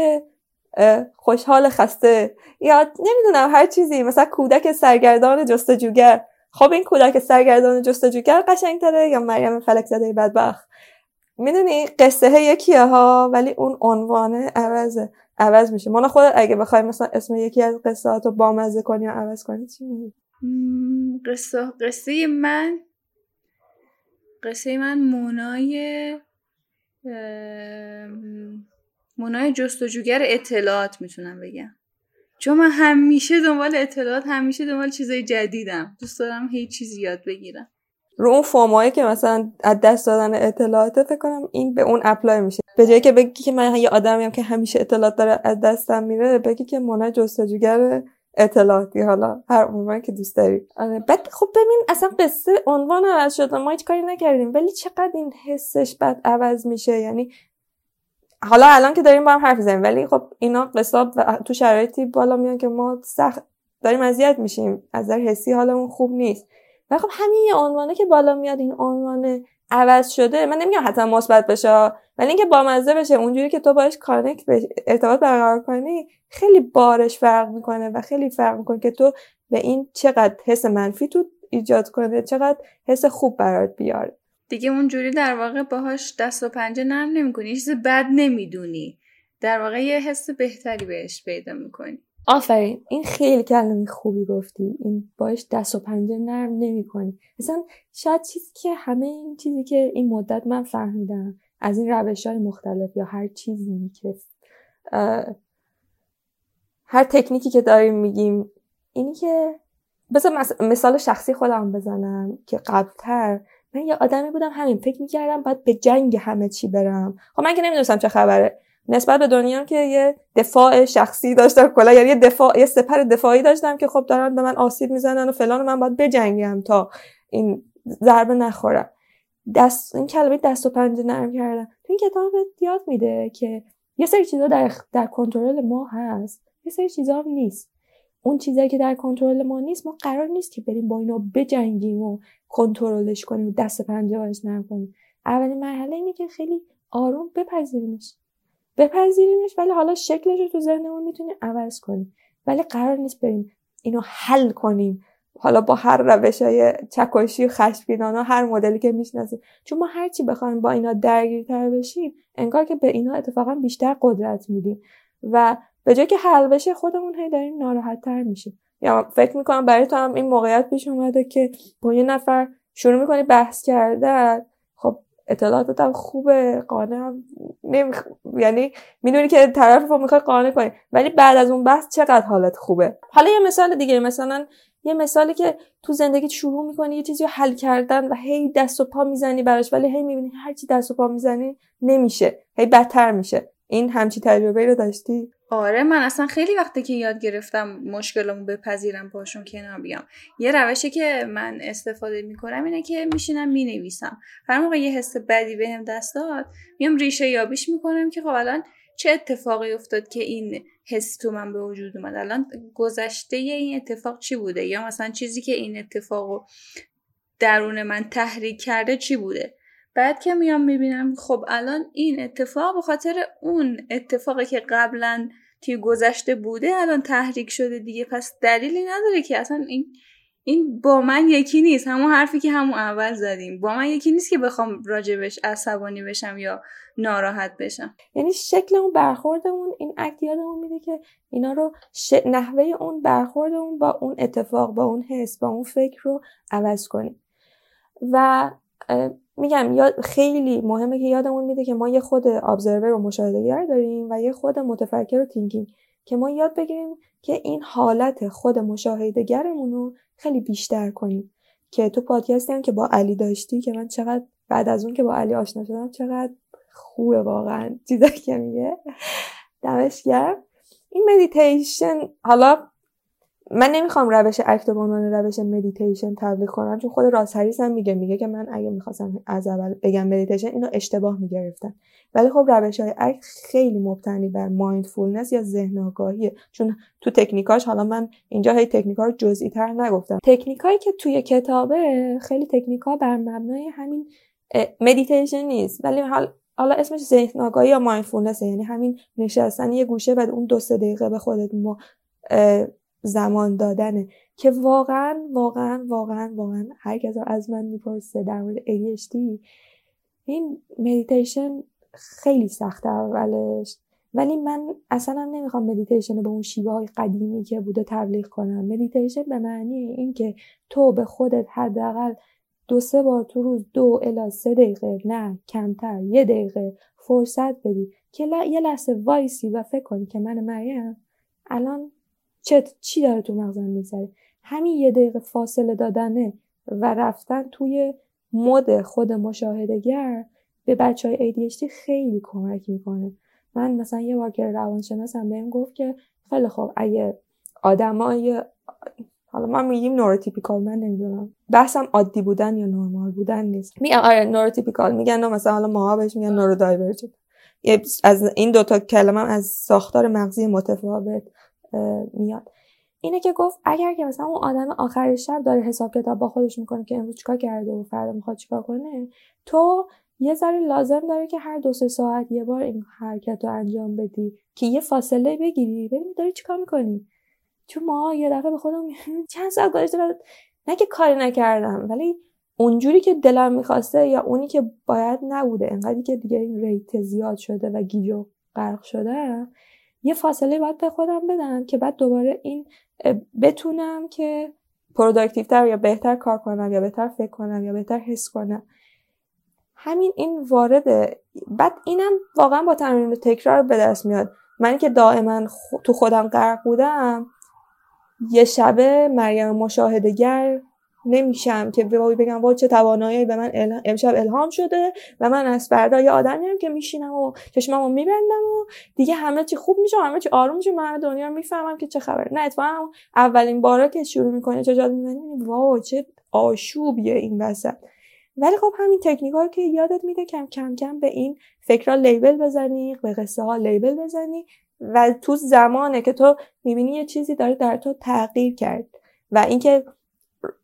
خوشحال خسته، یا نمیدونم هر چیزی، مثلا کودک سرگردان جستجوگر. خب این کودک سرگردان جستجوگر قشنگ‌تره یا مریم فلک زده بدبخت؟ میدونی قصه یکیه ها، ولی اون عنوانه عوض میشه. مانا خودت اگه بخوای مثلا اسم یکی از قصه‌هاتو بامزه کنی یا عوض کنی چی میگی؟ قصه من مونای جستجوگر اطلاعات میتونم بگم، چون من همیشه دنبال اطلاعات، همیشه دنبال چیزای جدیدم، دوست دارم هیچ چیزی یاد بگیرم. رو اون فرمایی که مثلا از دست دادن اطلاعات، فکر کنم این به اون اپلای میشه. به جایی که بگی که من یه آدمیم که همیشه اطلاعات داره از دستم میره، بگی که مونا جستجوگر اطلاعاتی، حالا هر اونوری که دوست داری. بعد خب ببین اصلا قصه عنوان عوض شد، ما هیچ کاری نکردیم، ولی چقدر این حسش بعد عوض میشه. یعنی حالا الان که داریم با هم حرف میزنیم، ولی خب اینا قصاب و تو شرایطی بالا میان که ما سخت داریم اذیت میشیم، از نظر حسی حالمون خوب نیست. و خب همین یه عنوانه که بالا میاد، این عنوان عوض شده، من نمیگم حتما مثبت بشه، ولی اینکه بامزه بشه، اونجوری که تو باهاش کانکت بشی، ارتباط برقرار کنی، خیلی بارش فرق میکنه و خیلی فرق میکنه که تو به این چقدر حس منفی تو ایجاد کنه، چقدر حس خوب برات بیاره. دیگه اونجوری در واقع باهاش دست و پنجه نرم نمیکنی، چیز بد نمیدونی، در واقع یه حس بهتری بهش پیدا میکنی. آفرین، این خیلی کلمه خوبی گفتی، این باهاش دست و پنجه نرم نمیکنی. مثلا شاید چیزی که همه این چیزی که این مدت من فهمیدم از این روش‌های مختلف، یا هر چیزی که هر تکنیکی که داریم میگیم، اینی که بذار مثال شخصی خودم بزنم که قبل‌تر من یه آدمی بودم همین فکر می‌کردم باید به جنگ همه چی برم. خب من که نمی‌دونستم چه خبره، نسبت به دنیام که یه دفاع شخصی داشتم کلا، یعنی یه سپر دفاعی داشتم که خب دارن به من آسیب میزنن و فلان و من باید بجنگم تا این ضربه نخورم. این کلمه دست و پنجه نرم کردم تو این کتاب یاد میده که یه سری چیزا در کنترل ما هست، یه سری چیزا نیست. اون چیزایی که در کنترل ما نیست، ما قرار نیست که بریم با اینا بجنگیم و کنترلش کنیم و دست و پنجه باش نرم کنیم. اولین مرحله اینه که خیلی آروم بپذیریمش، ولی حالا شکلش رو تو ذهنمون میتونیم عوض کنیم، ولی قرار نیست بریم اینو حل کنیم، حالا با هر روشای چکشی خشمگینانه، هر مدلی که میشناسیم. چون ما هر چی بخوایم با اینا درگیرتر بشیم، انگار که به اینا اتفاقا بیشتر قدرت میدیم و به جای که حل بشه خودمون هی داریم ناراحت‌تر میشیم. یا فکر میکنم برای تو هم این موقعیت پیش اومده که با یه نفر شروع میکنی بحث کردن، خب اطلاعاتت هم خوبه، قانع یعنی میدونی که طرفو میخوای قانع کنی، ولی بعد از اون بحث چقدر حالت خوبه. حالا یه مثال دیگه، مثلا یه مثالی که تو زندگیت شروع میکنی یه چیزی رو حل کردن و هی دست و پا میزنی براش، ولی هی میبینی هر چی دست و پا میزنی نمیشه، هی بدتر میشه. این همچی تجربه رو داشتی؟ آره، من اصلا خیلی وقته که یاد گرفتم مشکلامو بپذیرم، باشون کنار بیام. یه روشی که من استفاده میکنم اینه که میشینم مینویسم. هر موقع یه حس بدی بهم دست داد، میام ریشه یابیش میکنم که خب الان چه اتفاقی افتاد که این حس تو من به وجود اومد، الان گذشته این اتفاق چی بوده، یا مثلا چیزی که این اتفاقو درون من تحریک کرده چی بوده. بعد که میام میبینم خب الان این اتفاق به خاطر اون اتفاقی که قبلا توی گذشته بوده الان تحریک شده دیگه، پس دلیلی نداره که اصلا این با من یکی نیست. همون حرفی که همون اول زدیم، با من یکی نیست که بخوام راجبش عصبانی بشم یا ناراحت بشم. یعنی شکلمون، برخوردمون، این اکت یادمون میده که اینا رو نحوه اون برخوردمون با اون اتفاق، با اون حس، با اون فکر رو عوض کنیم. و میگم خیلی مهمه که یادمون میده که ما یه خود ابزرور و مشاهده‌گر داریم و یه خود متفکر و تینکینگ، که ما یاد بگیریم که این حالت خود مشاهده‌گرمون رو خیلی بیشتر کنیم. که تو پادکستی هم که با علی داشتی، که من چقدر بعد از اون که با علی آشنا شدم چقدر خوبه واقعا چیزایی که میگه، دمش گرم. این مدیتیشن، حالا من نمیخوام روش اکت به عنوان روش مدیتیشن تبلیغ کنم، چون خود راس هریس هم میگه که من اگه میخواستم از اول بگم مدیتیشن اینو اشتباه میگرفتم، ولی خب روش‌های اکت خیلی مبتنی بر مایندفولنس یا ذهن آگاهیه، چون تو تکنیکاش، حالا من اینجا هی تکنیک‌ها رو جزئی‌تر نگفتم، تکنیکایی که توی کتابه خیلی تکنیک‌ها بر مبنای همین مدیتیشن نیست، ولی حالا اسمش ذهن آگاهی یا مایندفولنس، یعنی همین نشستن یه گوشه بعد اون 2-3 دقیقه به خودت ما زمان دادنه. که واقعا واقعا واقعا واقعا هر کس از من میپرسه در مورد ADHD، این مدیتیشن خیلی سخته اولش، ولی من اصلا هم نمیخوام مدیتیشن رو به اون شیوه های قدیمی که بوده تبلیغ کنم. مدیتیشن به معنی این که تو به خودت حداقل 2-3 بار تو روز 2-3 دقیقه، نه کمتر، 1 دقیقه فرصت بدی که یه لحظه وایسی و فکر کنی که من مریم الان چی داره تو مغزم میگذره. همین یه دقیقه فاصله دادنه و رفتن توی مود خود مشاهده‌گر به بچهای ADHD خیلی کمک میکنه. من مثلا یه بار که روانشناسم بهم گفت که خیلی خوب اگه آدمای حالا ما میگیم نوروتیپیکال، من نمیدونم بحثم عادی بودن یا نورمال بودن نیست، میگم آره نوروتیپیکال میگن، مثلا حالا ماها بهش میگن نورودایورجنت، از این دوتا کلمه از ساختار مغزی متفاوت میاد. اینه که گفت اگر که مثلا اون آدم آخر شب داره حساب کتاب با خودش میکنه که امروز چیکار کرده و فردا میخواد چیکار کنه، تو یه ذره لازم داره که هر 2-3 ساعت یه بار این حرکت رو انجام بدی که یه فاصله بگیری ببینی داری چیکار میکنی. چون ما یه دفعه به خودم چند ساعت گذشته، نه که کاری نکردم ولی اونجوری که دلم میخواسته یا اونی که باید نبوده، انقدری که دیگه این ریت زیاد شده و گیج و غرق شده، یه فاصله باید به خودم بدم که بعد دوباره این بتونم که پروداکتیوتر یا بهتر کار کنم یا بهتر فکر کنم یا بهتر حس کنم. همین این وارده. بعد اینم واقعا با تمرین و تکرار به دست میاد. من که دائما تو خودم غرق بودم، یه شبه مریم مشاهده‌گر نمیشم که بگم وا چه توانایی به من امشب الهام شده و من از فردا یه آدمیم که میشینم و چشمامو میبندم و دیگه همه چی خوب میشه، همه چی آروم میشه، من دنیا رو میفهمم که چه خبره. نه، اتفاقا اولین بارا که شروع میکنه چه جاد میبینی وا چه آشوبیه این وسط. ولی خب همین تکنیکا که یادت میده کم کم کم به این فکرا لیبل بزنی، به قصه ها لیبل بزنی و تو زمانه که تو میبینی یه چیزی داره در تو تغییر کرد. و اینکه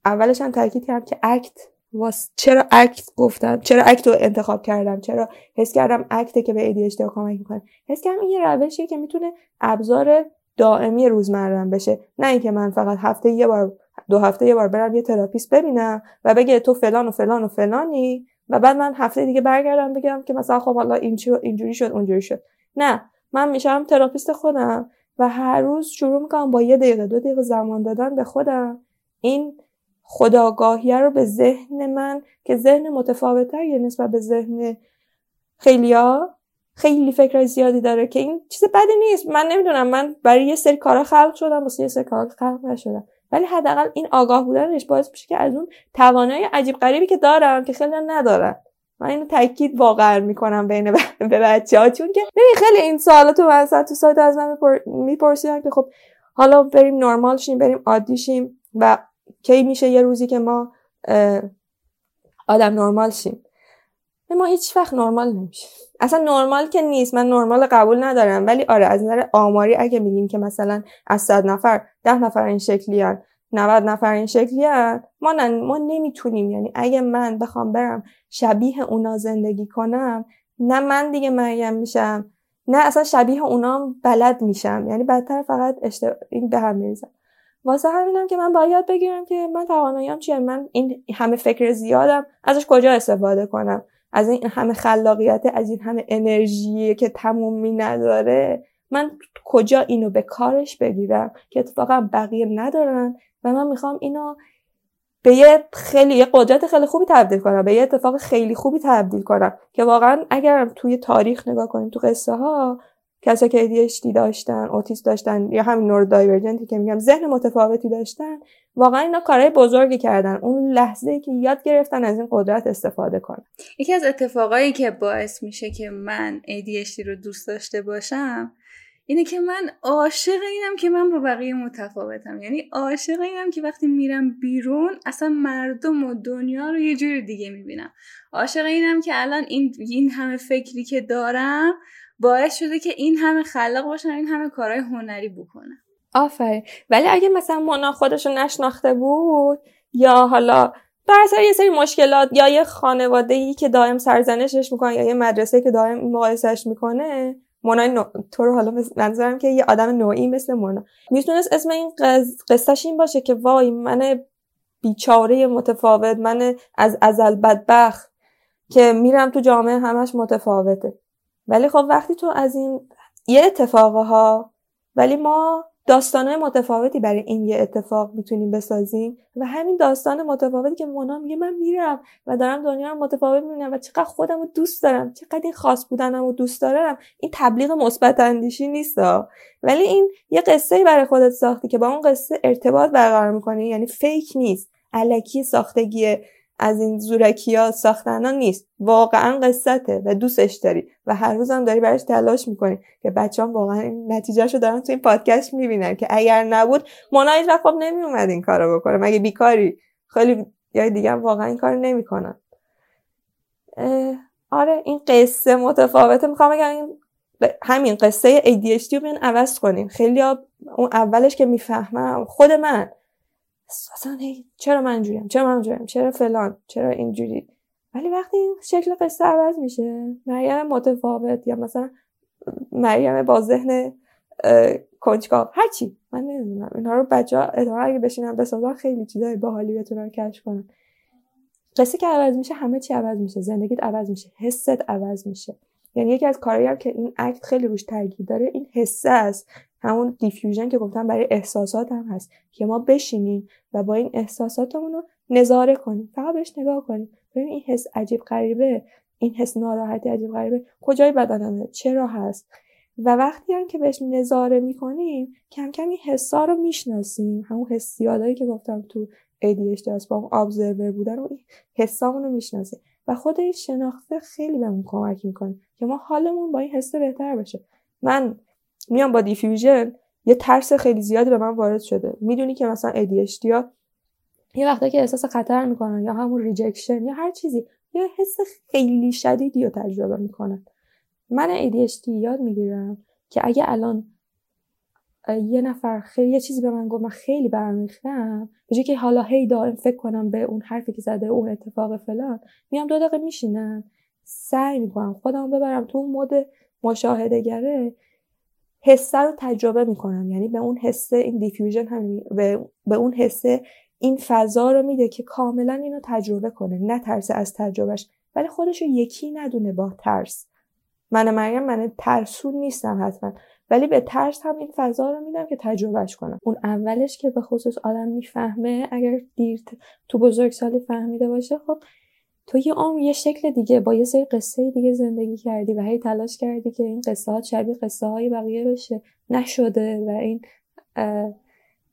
اولش هم تاکید کردم که اکت واس، چرا اکت گفتم، چرا اکت رو انتخاب کردم، چرا حس کردم اکته که به ADHD کمک میکنه. حس کردم این یه روشیه که میتونه ابزار دائمی روزمرم بشه، نه اینکه من فقط هفته یه بار 2 هفته یه بار برم یه تراپیست ببینم و بگه تو فلان و فلان و فلانی و بعد من هفته دیگه برگردم بگم که مثلا خب حالا اینجوری شد اونجوری شد. نه، من میشم تراپیست خودم و هر روز شروع میکنم با 1-2 دقیقه زمان دادن به خودم این خودآگاهیه رو به ذهن من که ذهن متفاوته یه نسبت به ذهن خیلیا، خیلی فکرای زیادی داره که این چیز بدی نیست. من نمیدونم، من برای یه سری کارا خلق شدم، واسه یه سری کارا خلق نشدم، ولی حداقل این آگاه بودنش باعث میشه که از اون توانایی عجیب غریبی که دارم که خیلی ندارم. من اینو تاکید واقعا میکنم بین به بچه‌ها، چون که ببین خیلی این سوالا تو سایت از من میپرسیدن که خب حالا بریم نرمال شیم، بریم عادی شیم و کی میشه یه روزی که ما آدم نرمال شیم. ما هیچ وقت نرمال نمیشیم، اصلا نرمال که نیست، من نرمال قبول ندارم، ولی آره از نظر آماری اگه میگیم که مثلا از 100 نفر 10 نفر این شکلی هن، 90 نفر این شکلی هن، ما نمیتونیم. یعنی اگه من بخوام برم شبیه اونا زندگی کنم، نه من دیگه مریم میشم نه اصلا شبیه اونام بلد میشم، یعنی بدتر فقط این به هم میریزم. واسه همینم که من باید بگیرم که من توانایی‌ام چیه، من این همه فکر زیادم ازش کجا استفاده کنم، از این همه خلاقیت، از این همه انرژی که تمومی نداره من کجا اینو به کارش بگیرم که اتفاقا بقیه ندارن و من میخوام اینو به یه قدرت خیلی خوبی تبدیل کنم، به یه اتفاق خیلی خوبی تبدیل کنم. که واقعا اگرم توی تاریخ نگاه کنیم، تو قصه ها کسایی که ADHD داشتن، اوتیسم داشتن یا همین نورودایورجنتی که میگم ذهن متفاوتی داشتن، واقعا اینا کارهای بزرگی کردن اون لحظه‌ای که یاد گرفتن از این قدرت استفاده کنن. یکی از اتفاقایی که باعث میشه که من ADHD رو دوست داشته باشم اینه که من عاشق اینم که من با بقیه متفاوتم، یعنی عاشق اینم که وقتی میرم بیرون اصلا مردم و دنیا رو یه جور دیگه میبینم، عاشق اینم که الان این همه فکری که دارم باعث شده که این همه خلاق باشن، این همه کارهای هنری بکنن. آفرین. ولی اگه مثلا مونا خودش رو نشناخته بود یا حالا بر اثر یه سری مشکلات یا یه خانواده‌ای که دائم سرزنشش میکنه یا یه مدرسه‌ای که دائم مقایسه‌اش میکنه، مونا تو رو حالا منظورم که یه آدم نوعی مثل مونا میتونست اسم این قصه‌ش این باشه که وای من بیچاره متفاوت، من از ازل بدبخت که میرم تو جامعه همش متفاوته. ولی خب وقتی تو از این یه اتفاقها، ولی ما داستانهای متفاوتی برای این یه اتفاق میتونیم بسازیم و همین داستان متفاوتی که مونا میگه من میرم و دارم دنیا رو متفاوت میبینم و چقدر خودم رو دوست دارم، چقدر این خاص بودنم رو دوست دارم، این تبلیغ مثبت اندیشی نیست، ولی این یه قصه برای خودت ساختی که با اون قصه ارتباط برقرار میکنی، یعنی فیک نیست، الکی ساختگی از این زورکی‌ها ساختنا نیست، واقعا قصته و دوستش داری و هر روزم داری براش تلاش میکنی که بچه‌ها واقعا این نتیجهشو دارن تو این پادکست میبینن که اگر نبود مونا هیچ وقت نمیومد این کارو بکنه، مگه بیکاری؟ خیلی جای دیگه واقعا این کارو نمیکنن. آره این قصه متفاوته، میخوام بگم همین قصه ADHD رو بیان عوض کنیم. خیلی اون اولش که میفهمم خود من اصلا چرا من اینجوریم، چرا فلان، چرا اینجوری، ولی وقتی این شکل قصه عوض میشه، مریم متفاوت یا مثلا مریم با ذهن کنجکاو، هرچی، من نمیدونم اینها رو بچه‌ها ادامه اگه بشینن بسازن خیلی چیزای باحالی بتونن کشف کنن. قصه که عوض میشه همه چی عوض میشه، زندگیت عوض میشه، حست عوض میشه. یعنی یکی از کارهایی هم که این اکت خیلی روش تاکید داره این حسه است، همون دیفیوژن که گفتم برای احساسات هم هست که ما بشینیم و با این احساساتمون رو نظاره کنیم، فقط بهش نگاه کنیم، ببین این حس عجیب غریبه، این حس ناراحتی عجیب غریبه کجای بدنمه، چرا هست، و وقتی هم که بهش نظاره میکنیم کم کم این حسا رو میشناسیم، همون حسیادایی که گفتم تو ADHD است با اون ابزرور بودن و این حسامون رو میشناسیم و خود این شناخته خیلی بهمون کمک میکنه که ما حالمون با این حس بهتر بشه. من میام با دیفیوژن، یه ترس خیلی زیادی به من وارد شده، میدونی که مثلا ADHD ها یه وقتا که احساس خطر میکنن یا همون ریجکشن یا هر چیزی یه حس خیلی شدیدی رو تجربه میکنن. من ADHD یاد میگیرم که اگه الان یه نفر خیلی یه چیزی به من گفت من خیلی برمیخورم، به جای که حالا هی دارم فکر کنم به اون حرفی که زده، اون اتفاق فلان، میام 2 دقیقه میشینم، سعی میکنم خودم ببرم تو اون مود مشاهده گره، حسه رو تجربه میکنم، یعنی به اون حسه این دیفیوژن هم به اون حسه این فضا رو میده که کاملا اینو تجربه کنه، نه ترس از تجربهش، ولی خودشو یکی ندونه با ترس. من ترسون نیستم حتما، ولی به ترس هم این فضا رو میدم که تجربهش کنم. اون اولش که به خصوص آدم میفهمه، اگر دیر تو بزرگسالی فهمیده باشه، خب تو یه عمر یه شکل دیگه با یه سری قصه دیگه زندگی کردی و هی تلاش کردی که این قصه ها شبیه قصه های بقیه بشه، نشده و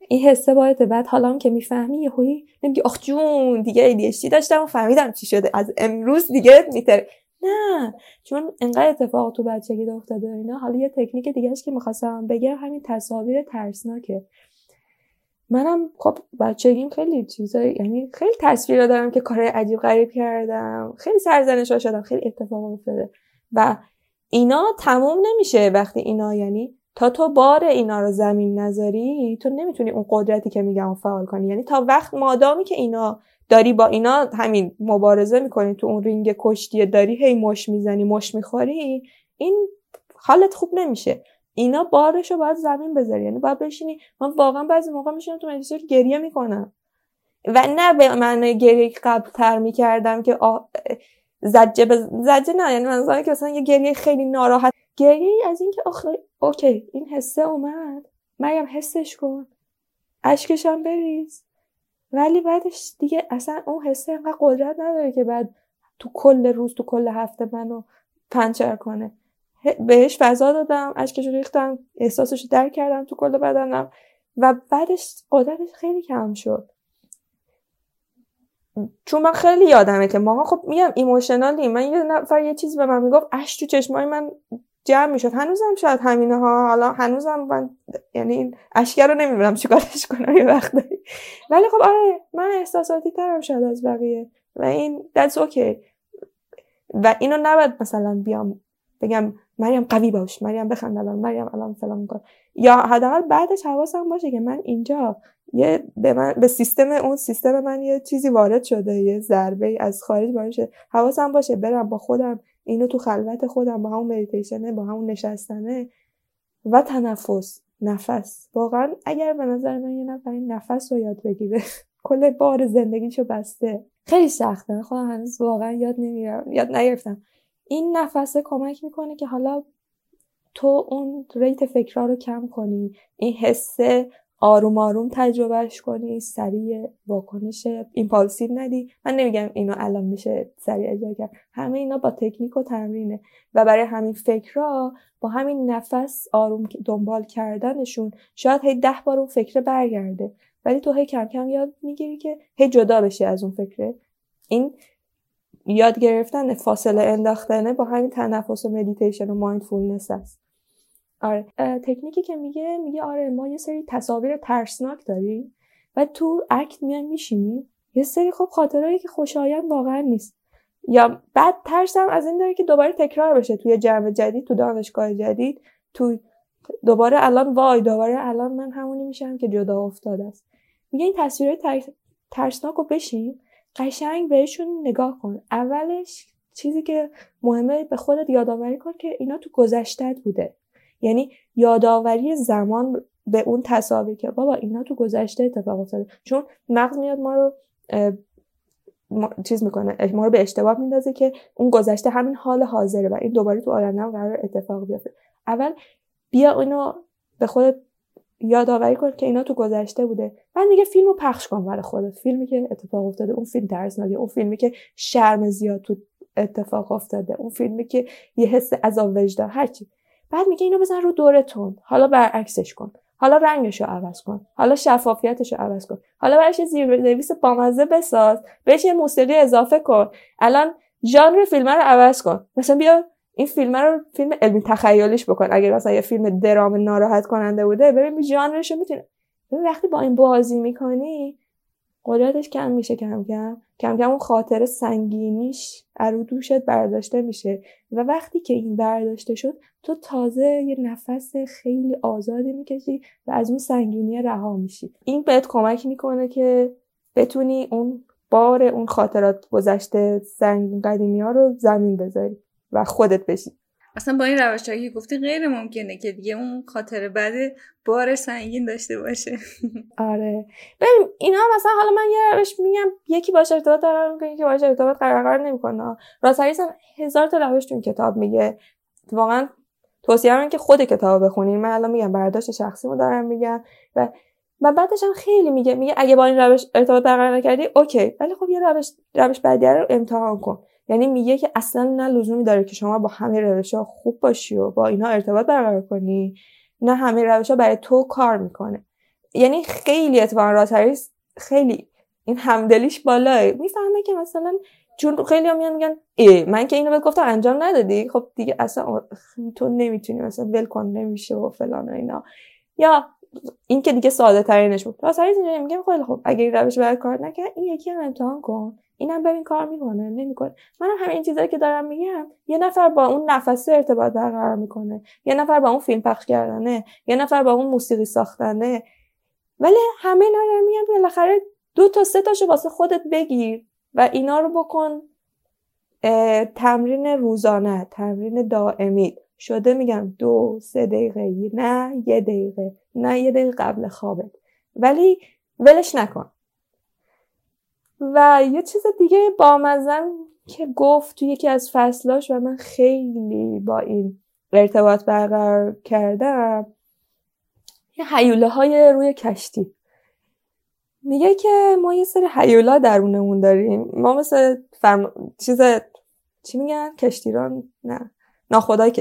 این حسه باید. بعد حالا هم که میفهمی یه هویی نمیگی آخ جون دیگه ADHD داشتم و فهمیدم چی شده، از امروز دیگه میتره، نه، چون انقدر اتفاق تو بچگی افتاده اینا. حالا یه تکنیک دیگه‌اش که می‌خواستم بگم همین تصاویر ترسناکه. منم خب بچگیم خیلی چیزای، یعنی خیلی تصویرا دارم که کارهای عجیب غریب کردم، خیلی سرزنش‌ها شدم، خیلی اتفاق افتاده و اینا تموم نمیشه وقتی اینا، یعنی تا تو بار اینا رو زمین نذاری تو نمیتونی اون قدرتی که میگم فعال کنی، یعنی تا وقت مادامی که اینا داری با اینا همین مبارزه میکنی، تو اون رینگ کشتی داری هی مش میزنی، مش میخوری، این حالت خوب نمیشه. اینا بارشو باید زمین بذاری، یعنی باید بشینی. من واقعا بعضی موقع میشینم تو مجلس گریه میکنم و نه به معنی گریه قبل‌تر میکردم که زجه نه، یعنی منظورم که مثلا یه گریه خیلی ناراحت، گریه از این که آخه اوکی این حسه اومد، مریم حسش کن، اشکش هم بریز، ولی بعدش دیگه اصلا اون حسه اینقدر قدرت نداره که بعد تو کل روز، تو کل هفته منو پنچر کنه. بهش فضا دادم، اشکشو ریختم، احساسشو درک کردم تو کل بدنم و بعدش قدرتش خیلی کم شد. چون من خیلی یادمه که ماها خب میگم ایموشنالی، من یه نفر یه چیز به من میگفت اش تو چشمای من جمع میشد، هنوزم شاید همینه ها، حالا هنوزم من یعنی این اشکه رو نمیبینم چیکارش کنم یه وقت داری، ولی خب آره من احساساتی ترم شد از بقیه و این that's okay و اینو نباید مثلا بیام بگم مریم قوی باش، مریم بخند الان، مریم الان فلان کن، یا حداقل بعدش حواسم باشه که من اینجا یه به سیستم، اون سیستم من یه چیزی وارد شده، یه ضربه از خارج وارد شده، حواسم باشه برم با خودم اینو تو خلوت خودم با همون مدیتیشنه، با همون نشستنه و نفس. واقعا اگر به نظر من یه نفر این نفس رو یاد بگیره کل بار زندگیشو بسته. خیلی سخته، خودم هنوز واقعا یاد نگرفتم. این نفسه کمک میکنه که حالا تو اون ریت فکرها رو کم کنی، این حسه آروم آروم تجربهش کنی، سریع واکنش ایمپالسیو ندی. من نمیگم اینو الان میشه سریع اجرا کرد، همه اینا با تکنیک و تمرینه و برای همین فکرها با همین نفس آروم دنبال کردنشون شاید هی 10 بار اون فکر برگرده، ولی تو هی کم کم یاد میگیری که هی جدا بشی از اون فکره. این یاد گرفتن فاصله انداختنه با همین تنفس و مدیتیشن و مایندفولنس است. آره تکنیکی که میگه آره ما یه سری تصاویر ترسناک داریم و تو اکت میان میشینی یه سری خب خاطرهایی که خوشایند واقعا نیست، یا بعد ترسم از این داره که دوباره تکرار بشه توی جمع جدید، تو دانشگاه جدید، تو دوباره الان وای دوباره الان من همونی میشم که جدا افتاده است. میگه این تصویرهای ترسناک رو بشین قشنگ بهشون نگاه کن. اولش چیزی که مهمه به خودت یادآوری کن که اینا تو گذشته‌ت بوده، یعنی یادآوری زمان به اون تصاویر که بابا اینا تو گذشته اتفاق افتاده، چون مغز میاد ما رو ما رو به اشتباه میندازه که اون گذشته همین حال حاضره و این دوباره تو آینده هم قرار اتفاق بیفته. اول بیا اینو به خودت یادآوری کن که اینا تو گذشته بوده. بعد میگه فیلمو پخش کن برای خودت، فیلمی که اتفاق افتاده، اون فیلم ترسناکه، اون فیلمی که شرم زیاد تو اتفاق افتاده، اون فیلمی که یه حس عذاب وجدان، هر چی. بعد میگه اینو بزن رو دورتون، حالا برعکسش کن، حالا رنگشو عوض کن، حالا شفافیتشو عوض کن، حالا براش زیرنویس بامزه بساز، بهش یه موسیقی اضافه کن، الان ژانر فیلم رو عوض کن، مثلا بیا این فیلم رو فیلم علمی تخیلیش بکن، اگر مثلا یه فیلم درام ناراحت کننده بوده ببین ژانرش رو میتونه. وقتی با این بازی میکنی قدرتش کم میشه، کم کم کم کم اون خاطره سنگینیش رو دوشت برداشته میشه و وقتی که این برداشته شد تو تازه یه نفس خیلی آزادی میکشی و از اون سنگینی رها میشی. این بهت کمک میکنه که بتونی اون بار اون خاطرات گذشته سنگین قدیمی ها رو زمین بذاری و خودت بشی. اصلا با این روشایی گفتی غیر ممکنه که دیگه اون خاطره بعد بار سنگین داشته باشه. آره ببین اینا مثلا حالا من یه روش میگم یکی باشه ارتباط برقرار میکنه، یکی باشه ارتباط برقرار نمیکنه. راس هریس هم 1000 تا روش تو کتاب میگه، واقعا توصیه من که خود کتابو بخونین. من الان میگم برداشت شخصیمو دارم میگم و بعدش هم خیلی میگه اگه با این روش ارتباط برقرار نکردی اوکی، ولی خب یه روش بعدی رو امتحان کن. یعنی میگه که اصلا نه لزومی داره که شما با همه روش‌ها خوب باشی و با اینها ارتباط برقرار کنی، نه همه روش‌ها برای تو کار میکنه. یعنی خیلی اتفاقا راس هریس خیلی این همدلیش بالاه، میفهمه که مثلا چون خیلی هم میگن من که اینو بهت گفتم انجام ندادی، خب دیگه اصلا تو نمیتونی، مثلا ول کن نمیشه و فلان و اینا، یا این که دیگه ساده ترینش بود. راس هریس اینجوری میگه خیلی خب اگه این روش برات کار نکنه این یکی هم امتحان کن، اینم ببین کار میکنه نمیکنه. منم همین چیزایی که دارم میگم یه نفر با اون نفس ارتباط برقرار میکنه، یه نفر با اون فیلم پخش کردنه، یه نفر با اون موسیقی ساختنه، ولی همه اینا رو میگم بالاخره 2 تا 3 تاشو واسه خودت بگیر و اینا رو بکن تمرین روزانه، تمرین دائمی شده. میگم 2-3 دقیقه، نه 1 دقیقه، نه 1 دقیقه قبل خوابت، ولی ولش نکن. و یه چیز دیگه بامزه‌ام که گفت تو یکی از فصلاش و من خیلی با این ارتباط برقرار کردم، یه هیولاهای روی کشتی. میگه که ما یه سری هیولا درونمون داریم، ما مثل چی میگن کشتیران، نه ناخدای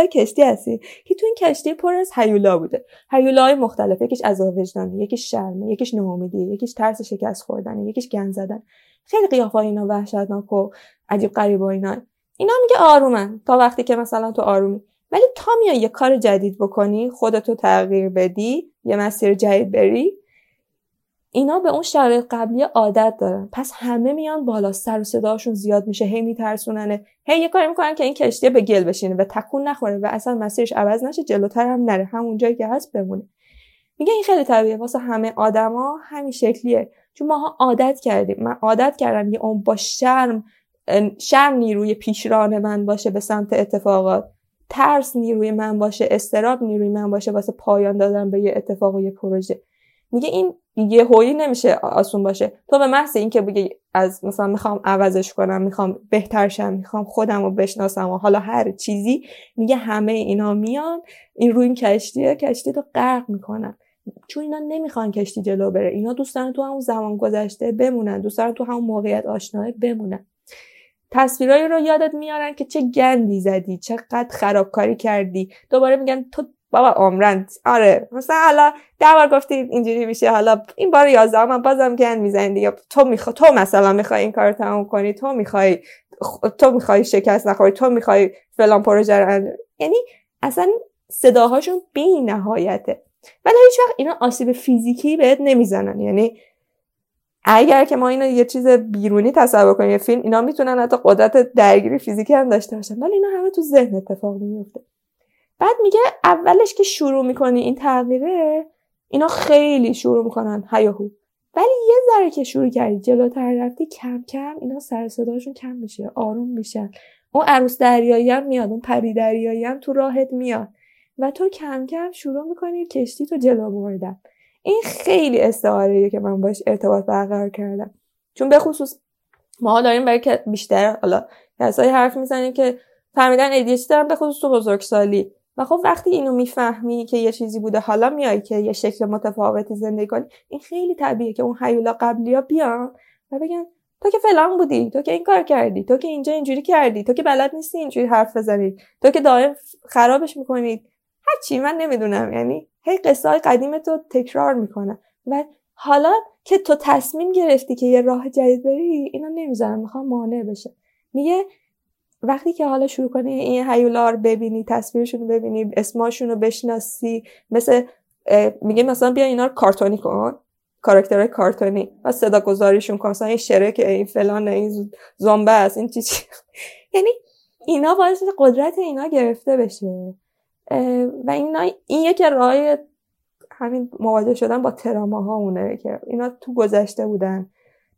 کشتی هستی که تو این کشتی پر از هیولا بوده. هیولاهای مختلف، یکیش عذاب وجدانه، یکیش شرمه، یکیش ناامیدی، یکیش ترس شکست خوردنه، یکیش گند زدن. خیلی قیافه‌های اینا وحشتناک و عجیب غریبه اینا میگه آرومن تا وقتی که مثلا تو آرومی، ولی تا میای یه کار جدید بکنی، خودتو تغییر بدی، یه مسیر جدید بری، اینا به اون شرایط قبلی عادت دارن. پس همه میان بالا، سر و صداشون زیاد میشه، هی میترسوننه، هی یه کاری میکنن که این کشتی به گل بشینه و تکون نخوره و اصلا مسیرش عوض نشه، جلوتر هم نره، همون جایی که هست بمونه. میگه این خیلی طبیعیه واسه همه آدما، همین شکلیه، چون ماها عادت کردیم. من عادت کردم یه اون با شرم نیروی پیشران من باشه به سمت اتفاقات، ترس نیروی من باشه، استراب نیروی من باشه واسه پایان دادن به یه اتفاق و یه پروژه. میگه این یه هویی نمیشه آسون باشه. تو به محض اینکه بگی از مثلا میخوام عوضش کنم، میخوام بهتر شم، میخوام خودم رو بشناسم و حالا هر چیزی، میگه همه اینا میان این روی این کشتیه، کشتی رو غرق میکنن، چون اینا نمیخوان کشتی جلو بره، اینا دوستان تو همون زمان گذشته بمونن، دوستان تو همون موقعیت آشناه بمونن. تصویرایی رو یادت میارن که چه گندی زدی، چقدر خرابکاری کردی، دوباره میگن تو بابا عمرن، آره مثلا حالا 10 بار گفتی اینجوری میشه، حالا این بار 11 من بازم گند میزنی دیگه، تو مثلا میخوای این کارو تموم کنی، تو میخوای شکست نخوری، تو میخوای فلان پروژه رو یعنی اصلا صداهاشون بی‌نهایته. ولی هیچ وقت اینا آسیب فیزیکی بهت نمیزنن، یعنی اگر که ما اینو یه چیز بیرونی تصور کنیم، فیلم، اینا میتونن حتی قدرت درگیری فیزیکی هم داشته باشن، ولی اینا همه تو ذهن اتفاق میفته. بعد میگه اولش که شروع میکنی این تغییره، اینا خیلی شروع میکنن هیاهو، ولی یه ذره که شروع کردی جلوتر رفتی، کم کم اینا سر صداشون کم میشه، آروم میشن، اون عروس دریایی هم میاد، اون پری دریایی هم تو راهت میاد و تو کم کم شروع میکنی کشتی تو جلو بردن. این خیلی استعاره‌ایه که من باش ارتباط برقرار کردم، چون به خصوص ما داریم برای که بیشتر حالا کسایی حرف میزنیم که فهمیدن ADHD دارن، به خصوص تو بزرگسالی. و خب وقتی اینو میفهمی که یه چیزی بوده، حالا میای که یه شکل متفاوتی زندگی کنی، این خیلی طبیعیه که اون هیولا قبلی‌ها بیان و بگن تو که فلان بودی، تو که این کار کردی، تو که اینجا اینجوری کردی، تو که بلد نیستی اینجوری حرف بزنی، تو که دائم خرابش می‌کنی، هرچی من نمیدونم. یعنی هی قصه‌های قدیم تو تکرار میکنن و حالا که تو تصمیم گرفتی که یه راه جدید بری، اینا نمیذارن، میخوام مانع بشه. میگه وقتی که حالا شروع کنی این هیولا رو ببینی، تصویرشون رو ببینی، اسماشون رو بشناسی، مثل میگه مثلا بیا اینا رو کارتونی کن، کاراکترهای کارتونی و صدا گذاریشون کن، مثلا این شره که این فلان، این زومبه است، این چیزی، یعنی اینا باعث قدرت اینا گرفته بشه. و این یکی راه همین مواجه شدن با تراماها اونه که اینا تو گذشته بودن،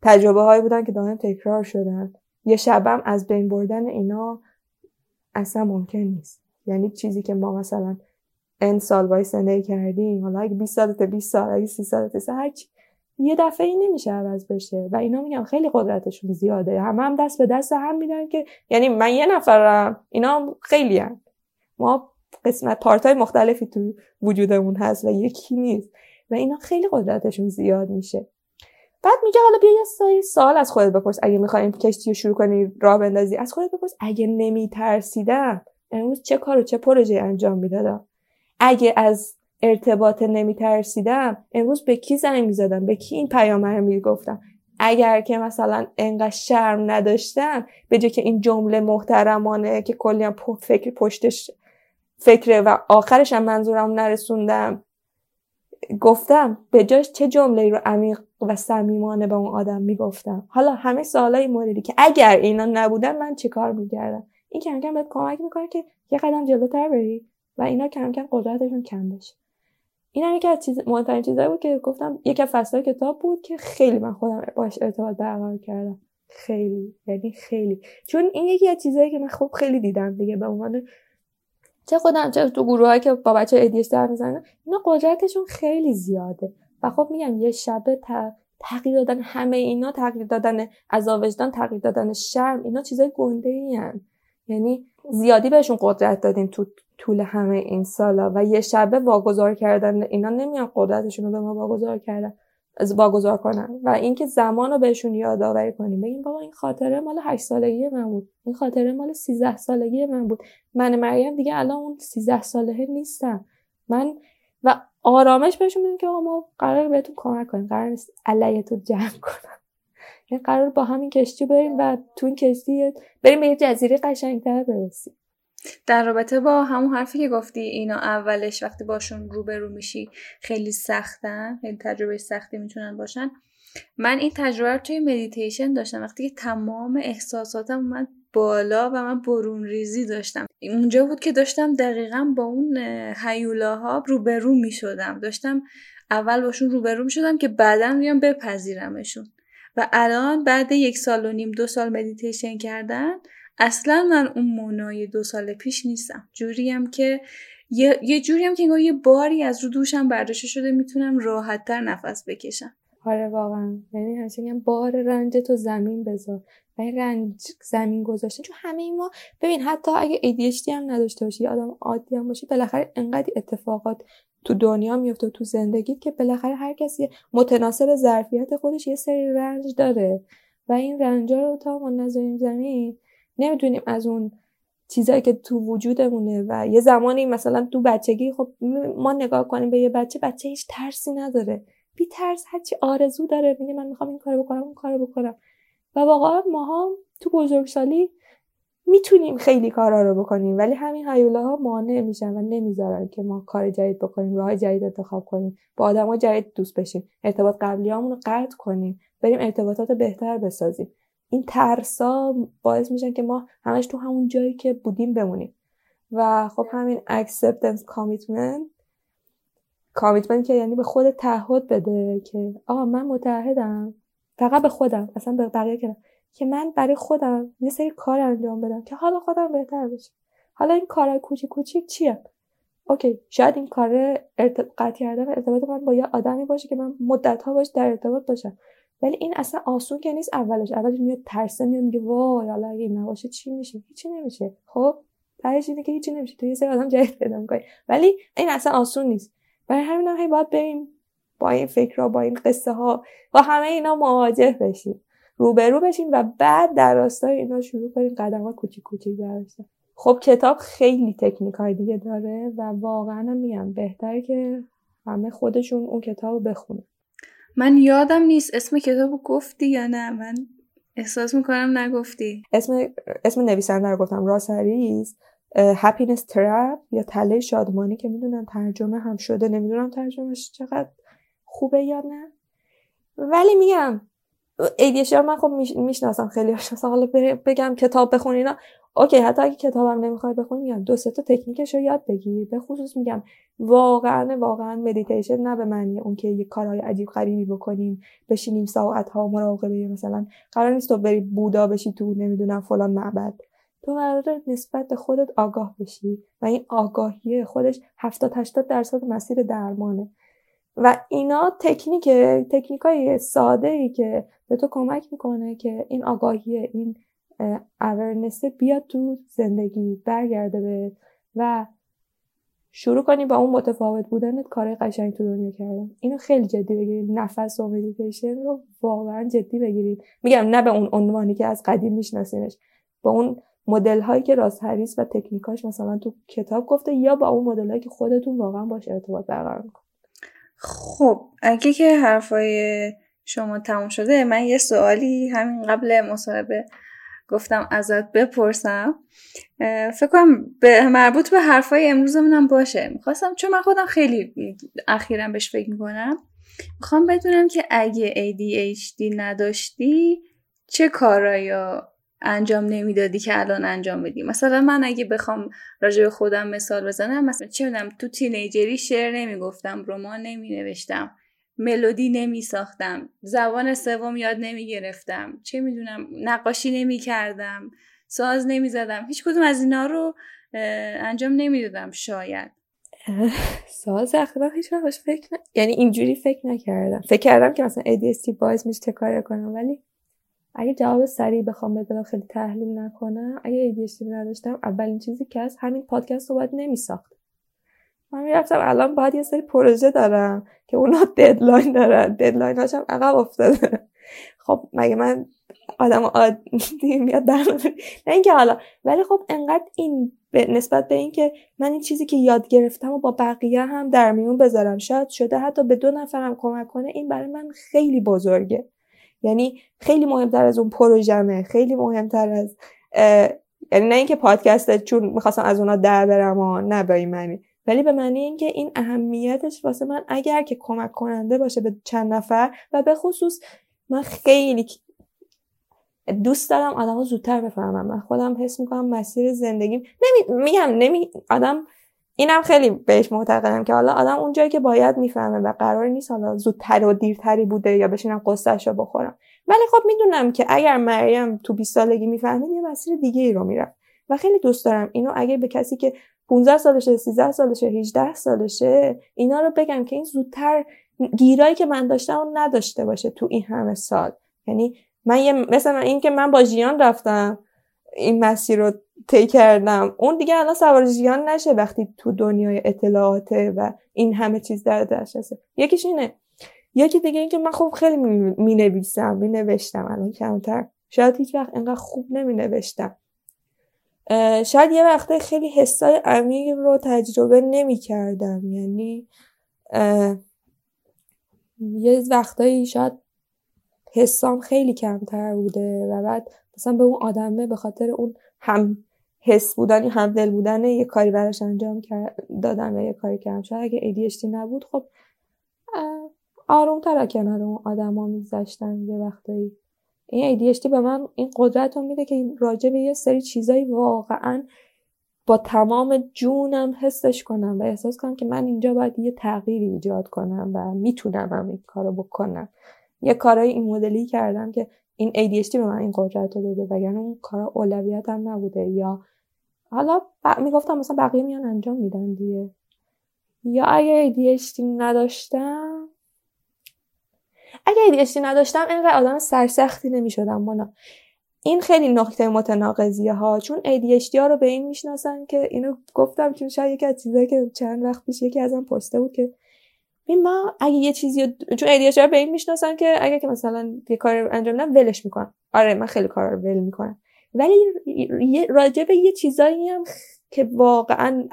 تجربه هایی بودن که دائم تکرار شدن. یه شبم از بین بردن اینا اصلا ممکن نیست، یعنی چیزی که ما مثلا این سال وای زندگی کردیم، حالا اگه 20 سالته 20 سال، اگه 30 سالته 30 سال، یه دفعه این نمیشه عوض بشه. و اینا میگم خیلی قدرتشون زیاده، هم دست به دست هم میدن، که یعنی من یه نفرم، اینا خیلی هم. ما قسمت پارتای مختلفی تو وجودمون هست و یکی نیست و اینا خیلی قدرتشون زیاد میشه. بعد میگه حالا بیا یه سوال از خودت بپرس، اگه میخوایم کشتی رو شروع کنی راه بندازی، از خودت بپرس اگه نمیترسیدم امروز چه کار و چه پروژه‌ای انجام میدادم؟ اگه از ارتباط نمیترسیدم امروز به کی زنگ میزدم، به کی این پیام رو میگفتم؟ اگر که مثلا انقدر شرم نداشتم، به جای که این جمله محترمانه که کلیام فکر پشتش فکره و آخرش هم منظورم نرسوندم گفتم، به جاش چه جمله‌ای رو عمیق و صمیمانه به اون آدم میگفتم؟ حالا همه سوالای موردی که اگر اینا نبودن من چه کار می‌کردم، این کم کم بهت کمک میکنه که یه قدم جلوتر بری و اینا کم کم قدرتشون کم بشه. این هم یکی از مهم‌ترین چیزایی بود که گفتم، یکی از فصل‌های کتاب بود که خیلی من خودم باهاش ارتباط برقرار کردم، خیلی، یعنی خیلی، چون این یکی از چیزایی که من خب خیلی دیدم دیگه، به عنوان چه خودم چه تو گروهایی که با بچه ADHD حرف میزنن، اینا قدرتشون خیلی زیاده. و خب میگم یه شب تغییر دادن همه اینا، تغییر دادن عذاب وجدان، تغییر دادن شرم، اینا چیزای گنده‌ای ان، یعنی زیادی بهشون قدرت دادیم تو طول همه این سالا و یه شب واگذار کردن اینا، نمیان قدرتشون رو به ما واگذار کردن، واگذار کنن. و اینکه زمانو بهشون یادآوری کنیم، بگیم بابا این خاطره مال 8 سالگی من بود، این خاطره مال 13 سالگی من بود، من مریم دیگه الان اون 13 ساله نیستم من. و آرامش بهشون میدیم که ما قرار بهتون کمک کنیم، قرار نیست علیه‌تون جمع کنم، یعنی قرار با همین کشتی بریم و تو این کشتی بریم به یه جزیره قشنگ‌تر برسیم. در رابطه با همون حرفی که گفتی اینا اولش وقتی باشون روبرو میشی خیلی سختن، خیلی تجربه سختی میتونن باشن، من این تجربه رو توی مدیتیشن داشتم، وقتی که تمام احساساتم اومد بالا و من برون ریزی داشتم، اونجا بود که داشتم دقیقاً با اون هیولاها روبرو میشدم، داشتم اول باشون روبرو میشدم که بعداً میام بپذیرمشون. و الان بعد 1.5 سال 2 سال مدیتیشن کردن، اصلا من اون مونای 2 سال پیش نیستم، جوریم که یه جوریم که انگار یه باری از رو دوشم برداشته شده، میتونم راحت‌تر نفس بکشم. آره واقعا، یعنی همیشه میگم بار رنج تو زمین بذار، این رنج زمین گذاشتن، چون همه ما ببین حتی اگه ADHD هم نداشته باشی، یه آدم عادی هم باشی، بالاخره انقدر اتفاقات تو دنیا میفته تو زندگیت که بالاخره هر کسی متناسب ظرفیت خودش یه سری رنج داره و این رنجا رو تا ما نذاریم زمین، نمیتونیم از اون چیزایی که تو وجودمونه و یه زمانی مثلا تو بچگی، خب ما نگاه کنیم به یه بچه، بچه هیچ ترسی نداره، بی ترس هرچی آرزو داره، میگه من میخوام این کارو بکنم اون کارو بکنم. و واقعا ماها تو بزرگسالی میتونیم خیلی کارا رو بکنیم، ولی همین هیولاها مانع میشن و نمیذارن که ما کار جدید بکنیم، راه جدید انتخاب کنیم، با آدم‌های جدید دوست بشیم، ارتباط قبلیامون رو قطع کنیم، بریم ارتباطات بهتر بسازیم. این ترسا باعث میشن که ما همش تو همون جایی که بودیم بمونیم. و خب همین Acceptance Commitment که یعنی به خود تعهد بده که آقا من متعهدم فقط به خودم، اصلا به بقیه کنم، که من برای خودم یه سری کار انجام بدم که حالا خودم بهتر بشه. حالا این کارهای کوچیک کوچیک چیه؟ اوکی، شاید این کار قطع کردن ارتباط من با یه آدمی باشه که من مدت‌ها باش در ارتباط باشم، ولی این اصلا آسون که نیست. اولش میاد ترسه، میاد میگه وای حالا اگه این نباشه چی میشه؟ هیچی نمیشه. خب تهش اینه که هیچی نمیشه، تو یه سری آدم جدید پیدا می‌کنی، ولی این اصلا آسون نیست. برای همین هم باید بریم با این فکرها، با این قصه ها، با همه اینا مواجه بشیم، روبرو بشیم و بعد در راستای اینا شروع کنیم قدم‌ها کوچیک کوچیک برداشتن. خب کتاب خیلی تکنیک‌های دیگه داره و واقعا میگم بهتره که همه خودشون اون کتابو بخونن. من یادم نیست اسم کتابو گفتی یا نه، من احساس میکنم نگفتی. اسم نویسنده رو گفتم، راس هریس، هپینس ترپ یا تله شادمانی، که میدونم ترجمه هم شده، نمیدونم ترجمهش چقدر خوبه یا نه، ولی میگم ADHD من خب میشناسم خیلی هاشناسم، حالا بگم کتاب بخونین اوکی، حتی اگه کتابم نمیخوای بخونی میگم 2-3 تا تکنیکش رو یاد بگیر. به خصوص میگم واقعا مدیتیشن نه به معنی اون که یه کارهای عجیب غریبی بکنیم، بشینیم ساعت‌ها مراقبه، مثلا قرار نیست تو بری بودا بشی، تو نمیدونم فلان معبد، تو قراره نسبت به خودت آگاه بشی و این آگاهی خودش 70-80% مسیر درمانه. و اینا تکنیکای ساده‌ای که به تو کمک میکنه که این آگاهی، این awareness بیاد تو زندگی، برگرده به و شروع کنی با اون متفاوت بودنت کارهای قشنگ تو دنیا کردن. اینو خیلی جدی بگیرید، نفس و مدیتیشن رو واقعا جدی بگیرید. میگم نه به اون عنوانی که از قدیم میشناسینش، با اون مدل هایی که راس هریس و تکنیکاش مثلا تو کتاب گفته، یا با اون مدل هایی که خودتون واقعا باش ارتباط برقرار کنید. خب اگه که حرفای شما تموم شده، من یه سوالی همین قبل مصاحبه گفتم ازت بپرسم، فکر کنم مربوط به حرفای امروزمونم باشه. میخواستم، چون من خودم خیلی اخیراً بهش فکر میکنم، میخوام بدونم که اگه ADHD نداشتی چه کارایی انجام نمیدادی که الان انجام بدی؟ مثلا من اگه بخوام راجع به خودم مثال بزنم، مثلا چه میدونم تو تینیجری شعر نمیگفتم، رمان نمینوشتم، ملودی نمیساختم، زبان سوم یاد نمیگرفتم، چه میدونم نقاشی نمیکردم، ساز نمیزدم، هیچ کدوم از اینا رو انجام نمیدادم. شاید ساز اخیرا هیچ وقت یعنی اینجوری فکر نکردم، فکر کردم که مثلا ADHD باعث میشه چه کار کنم، ولی اگه جواب سریع بخوام بدم، خیلی تحلیل نکنم، اگه ADHD نداشتم، اولین چیزی که از همین پادکست رو باید نمیساخت. من میرفتم الان باید یه سری پروژه دارم که اونا ددلاین دارن، ددلاین هاشم عقب افتاده. خب مگه من آدم عادی میاد درم؟ نه اینکه حالا، ولی خب انقدر این نسبت به این که من این چیزی که یاد گرفتم و با بقیه هم در میون بذارم، شاید شده حتی به 2 نفرم کمک کنه، این برای من خیلی بزرگه. یعنی خیلی مهمتر از اون پروژمه، خیلی مهمتر از یعنی نه اینکه پادکسته چون میخواستم از اونا در برم و نه به این معنی، ولی به معنی اینکه این اهمیتش واسه من اگر که کمک کننده باشه به چند نفر، و به خصوص من خیلی دوست دارم آدمو زودتر بفهمم. من خودم حس میکنم مسیر زندگیم آدم اینم خیلی بهش معتقدم که حالا آدم اون جایی که باید میفهمه و قرار نیست حالا زودتر و دیرتری بوده یا بشینم قصه‌شو بخورم. ولی خب میدونم که اگر مریم تو 20 سالگی میفهمید، یه مسیر دیگه ای رو میرفت و خیلی دوست دارم اینو اگه به کسی که 15 سالشه، 13 سالشه، 18 سالشه اینا رو بگم که این زودتر گیرایی که من داشتم اون نداشته باشه تو این همه سال. یعنی مثلا این که من با ژیان رفتم این مسیر رو طی کردم، اون دیگه الان سوار ژیان نشه وقتی تو دنیای اطلاعاته و این همه چیز در دسترسه. یکیش اینه. یکی دیگه این که من خب خیلی مینوشتم الان کمتر، شاید هیچ وقت اینقدر خوب نمینوشتم، شاید یه وقته خیلی حسای عمیق رو تجربه نمی‌کردم، یعنی یه وقتایی شاید حسام خیلی کمتر بوده و بعد مثلا به اون آدمه به خاطر اون هم حس بودن یا هم دل بودن یه کاری براش انجام دادم یا یه کاری کردم. شاید اگه ADHD نبود خب آروم تر کنار اون آدم ها میذاشتن. یه وقتایی این ADHD به من این قدرت رو میده که راجع به یه سری چیزایی واقعا با تمام جونم حسش کنم و احساس کنم که من اینجا باید یه تغییری ایجاد کنم و میتونم هم این کارو بکنم. یه کارای این مدلی کردم که این ADHD به من این قدرت رو داده، وگرنه اون کارا اولویتم نبوده. یا حالا میگفتم مثلا بقیه میان انجام میدن دیگه. یا اگه ADHD نداشتم، اینقدر آدم سرسختی نمیشدم. مانا این خیلی نقطه متناقضیه ها، چون ADHD ها رو به این میشناسن که اینو گفتم چون شاید یکی از چیزایی که چند وقت پیش یکی ازم پرسیده بود که ما اگه یه چیزی چون ADHD ها به این میشناسن که اگه که مثلا یه کار انجام بدم ولش میکنم. آره من خیلی کارا رو ول میکنم، ولی راجع به یه چیزایی هم که واقعا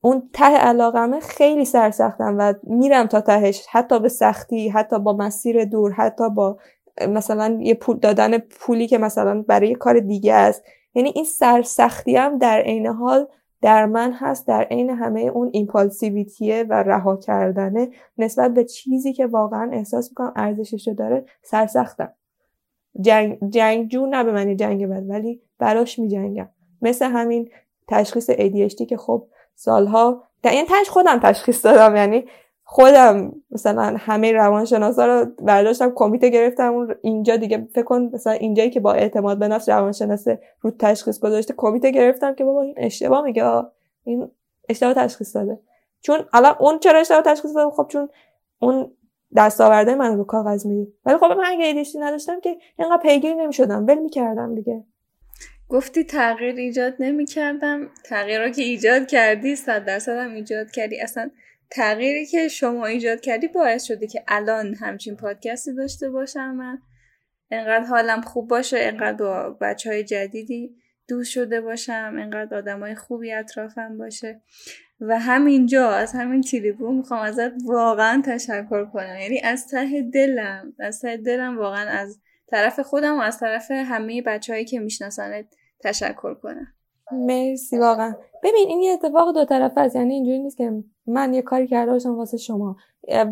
اون ته علاقمه خیلی سرسختم و میرم تا تهش، حتی به سختی، حتی با مسیر دور، حتی با مثلا یه پول دادن پولی که مثلا برای کار دیگه است. یعنی این سرسختی هم در عین حال در من هست، در عین همه اون ایمپالسیویتیه و رها کردنه نسبت به چیزی که واقعا احساس میکنم ارزشش رو داره. سرسختم، جنگجو نه به معنی جنگ بد، ولی براش میجنگم. مثل همین تشخیص ADHD که خب سالها یعنی خودم تشخیص دادم، یعنی خودم مثلا همه روانشناسا رو برداشتم کمیته گرفتم. اون اینجا دیگه فکر کن مثلا اینجایی که با اعتماد به نفس روانشناس رو تشخیص گذاشته کمیته گرفتم که بابا این اشتباه میگه، این اشتباه تشخیص داده. چون الان اون چرا اشتباه تشخیص داده؟ خب چون اون دستاورده من رو کاغذ میده. ولی خب من اگه ADHD نداشتم که اینقدر پیگیری نمیشدم، ول میکردم دیگه. گفتی تغییر ایجاد نمی‌کردم، تغییرا که ایجاد کردی 100% هم ایجاد کردی. اصلا تغییری که شما ایجاد کردی باعث شده که الان همچین پادکستی داشته باشم، من انقدر حالم خوب باشه، انقدر با بچهای جدیدی دوست شده باشم، انقدر آدمای خوبی اطرافم باشه. و همینجا از همین تریبون میخوام ازت واقعا تشکر کنم، یعنی از ته دلم واقعا از طرف خودم و از طرف همه بچه‌هایی که میشناسنت تشکر کنم. مرسی واقعا. ببین این یه اتفاق دو طرفه است، یعنی اینجوری نیست که من یه کاری کرده باشم واسه شما.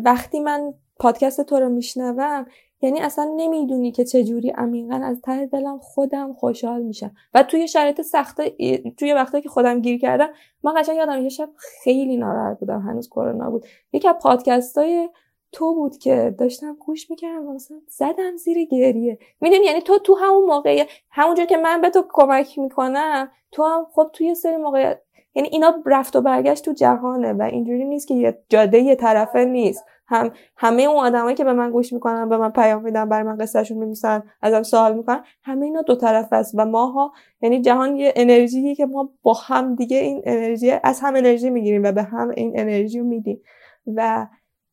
وقتی من پادکست تو رو میشنوم، یعنی اصلا نمیدونی که چجوری عمیقاً از ته دلم خودم خوشحال میشم. و توی شرایط سخت، توی وقتی که خودم گیر کردم، من قشنگ یادم یه شب خیلی ناراحت بودم، هنوز کرونا بود، یکی از پادکست‌های تو بود که داشتم گوش میکردم مثلا زدم زیر گریه. میدونی یعنی تو همون موقع، همونجور که من به تو کمک میکنم، تو هم خب توی سری موقع، یعنی اینا رفت و برگشت تو جهانه و اینجوری نیست که یه جاده یه طرفه نیست. هم همه اون آدمایی که به من گوش میکنن، به من پیام میدن، برای من قصهشون میمیسن، ازم سوال میکنن، همه اینا دو طرفه است و ماها، یعنی جهان یه انرژیه که ما با هم دیگه این انرژی از هم انرژی میگیریم و به هم این انرژی رو میدیم و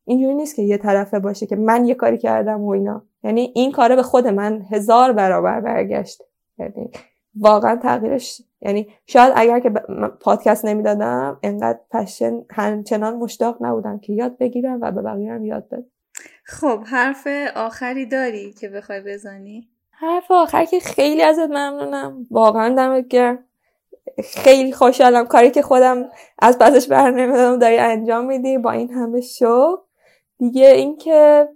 اینجوری نیست که یه طرفه باشه که من یه کاری کردم و اینا. یعنی این کاره به خود من 1000 برابر برگشت. یعنی واقعا تغییرش، یعنی شاید اگر که پادکست نمیدادم انقدر پشن همچنان مشتاق نبودم که یاد بگیرم و به بقیه هم یاد بدم. خب حرف آخری داری که بخوای بزنی؟ حرف آخر که خیلی ازت ممنونم، واقعا دمت گرم، خیلی خوشحالم کاری که خودم از پسش برنمیدادم داری انجام میدی با این همه شوق. دیگه این که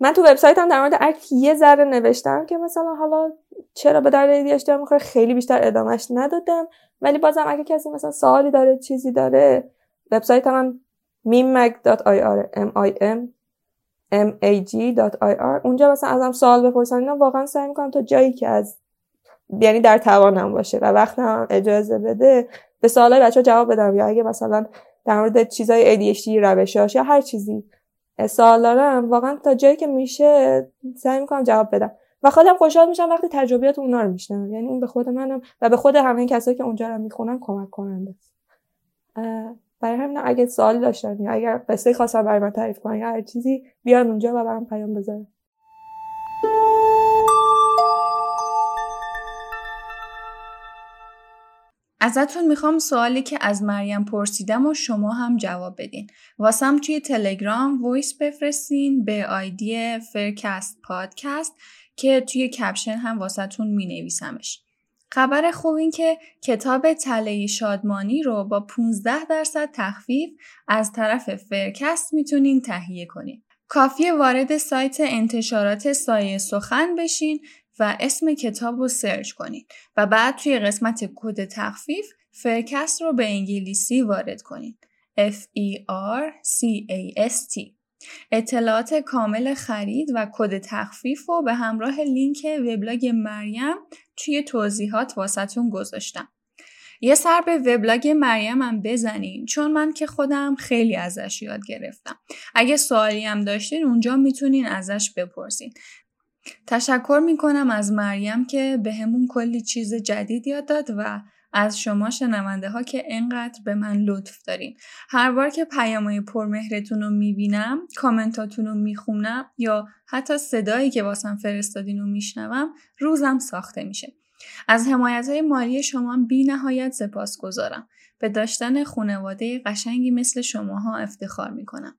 من تو وبسایتم در مورد اکت یه ذره نوشتم که مثلا حالا چرا به درد ADHD میخوره، خیلی بیشتر ادامهش ندادم، ولی بازم اگه کسی مثلا سوالی داره، چیزی داره، وبسایتم هم mimag.ir mimag.ir اونجا مثلا ازم سوال بپرسن. اینا واقعا سعی میکنم تا جایی که از یعنی در توانم باشه و وقتم اجازه بده به سوالای بچه‌ها جواب بدم، یا اگه مثلا در مورد چیزای ADHD روش‌هاش یا هر چیزی سوال دارم واقعا تا جایی که میشه سعی میکنم جواب بدم و خودم خوشحال میشم وقتی تجربیات اونا رو میشنم. یعنی این به خود منم و به خود همه کسایی که اونجا رو میخونن کمک کننده. برای همین اگه سوالی داشتن یا اگر قصه خاصی برای من تعریف کنن یا هر چیزی بیان اونجا و برام پیام بذارن. ازتون میخوام سوالی که از مریم پرسیدم و شما هم جواب بدین. واسم توی تلگرام وایس بفرستین به آیدی فرکست پادکست که توی کپشن هم واسهتون مینویسمش. خبر خوب این که کتاب تله شادمانی رو با 15% تخفیف از طرف فرکست میتونین تهیه کنین. کافیه وارد سایت انتشارات سایه سخن بشین و اسم کتاب رو سرچ کنین و بعد توی قسمت کد تخفیف فرکست رو به انگلیسی وارد کنین. FERCAST. اطلاعات کامل خرید و کد تخفیف رو به همراه لینک وبلاگ مریم توی توضیحات واسهتون گذاشتم. یه سر به وبلاگ مریم هم بزنین چون من که خودم خیلی ازش یاد گرفتم. اگه سوالی هم داشتین اونجا میتونین ازش بپرسین. تشکر میکنم از مریم که به همون کلی چیز جدید یاد داد و از شما شنونده ها که اینقدر به من لطف دارین. هر بار که پیامای پرمهرتون رو میبینم، کامنتاتون رو میخونم یا حتی صدایی که واسم فرستادین رو میشنوم روزم ساخته میشه. از حمایت‌های مالی شما بی نهایت سپاسگزارم. به داشتن خانواده قشنگی مثل شماها افتخار میکنم.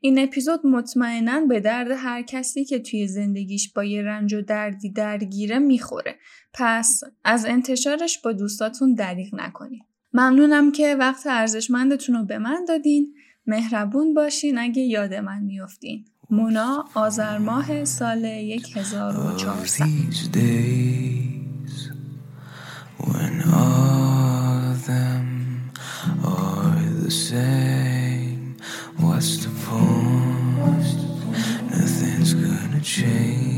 این اپیزود مطمئناً به درد هر کسی که توی زندگیش با یه رنج و دردی درگیره میخوره. پس از انتشارش با دوستاتون دریغ نکنید. ممنونم که وقت ارزشمندتون رو به من دادین. مهربون باشین اگه یاد من میافتین. مونا، آذر ماه سال 1400. What's the point? Nothing's gonna change.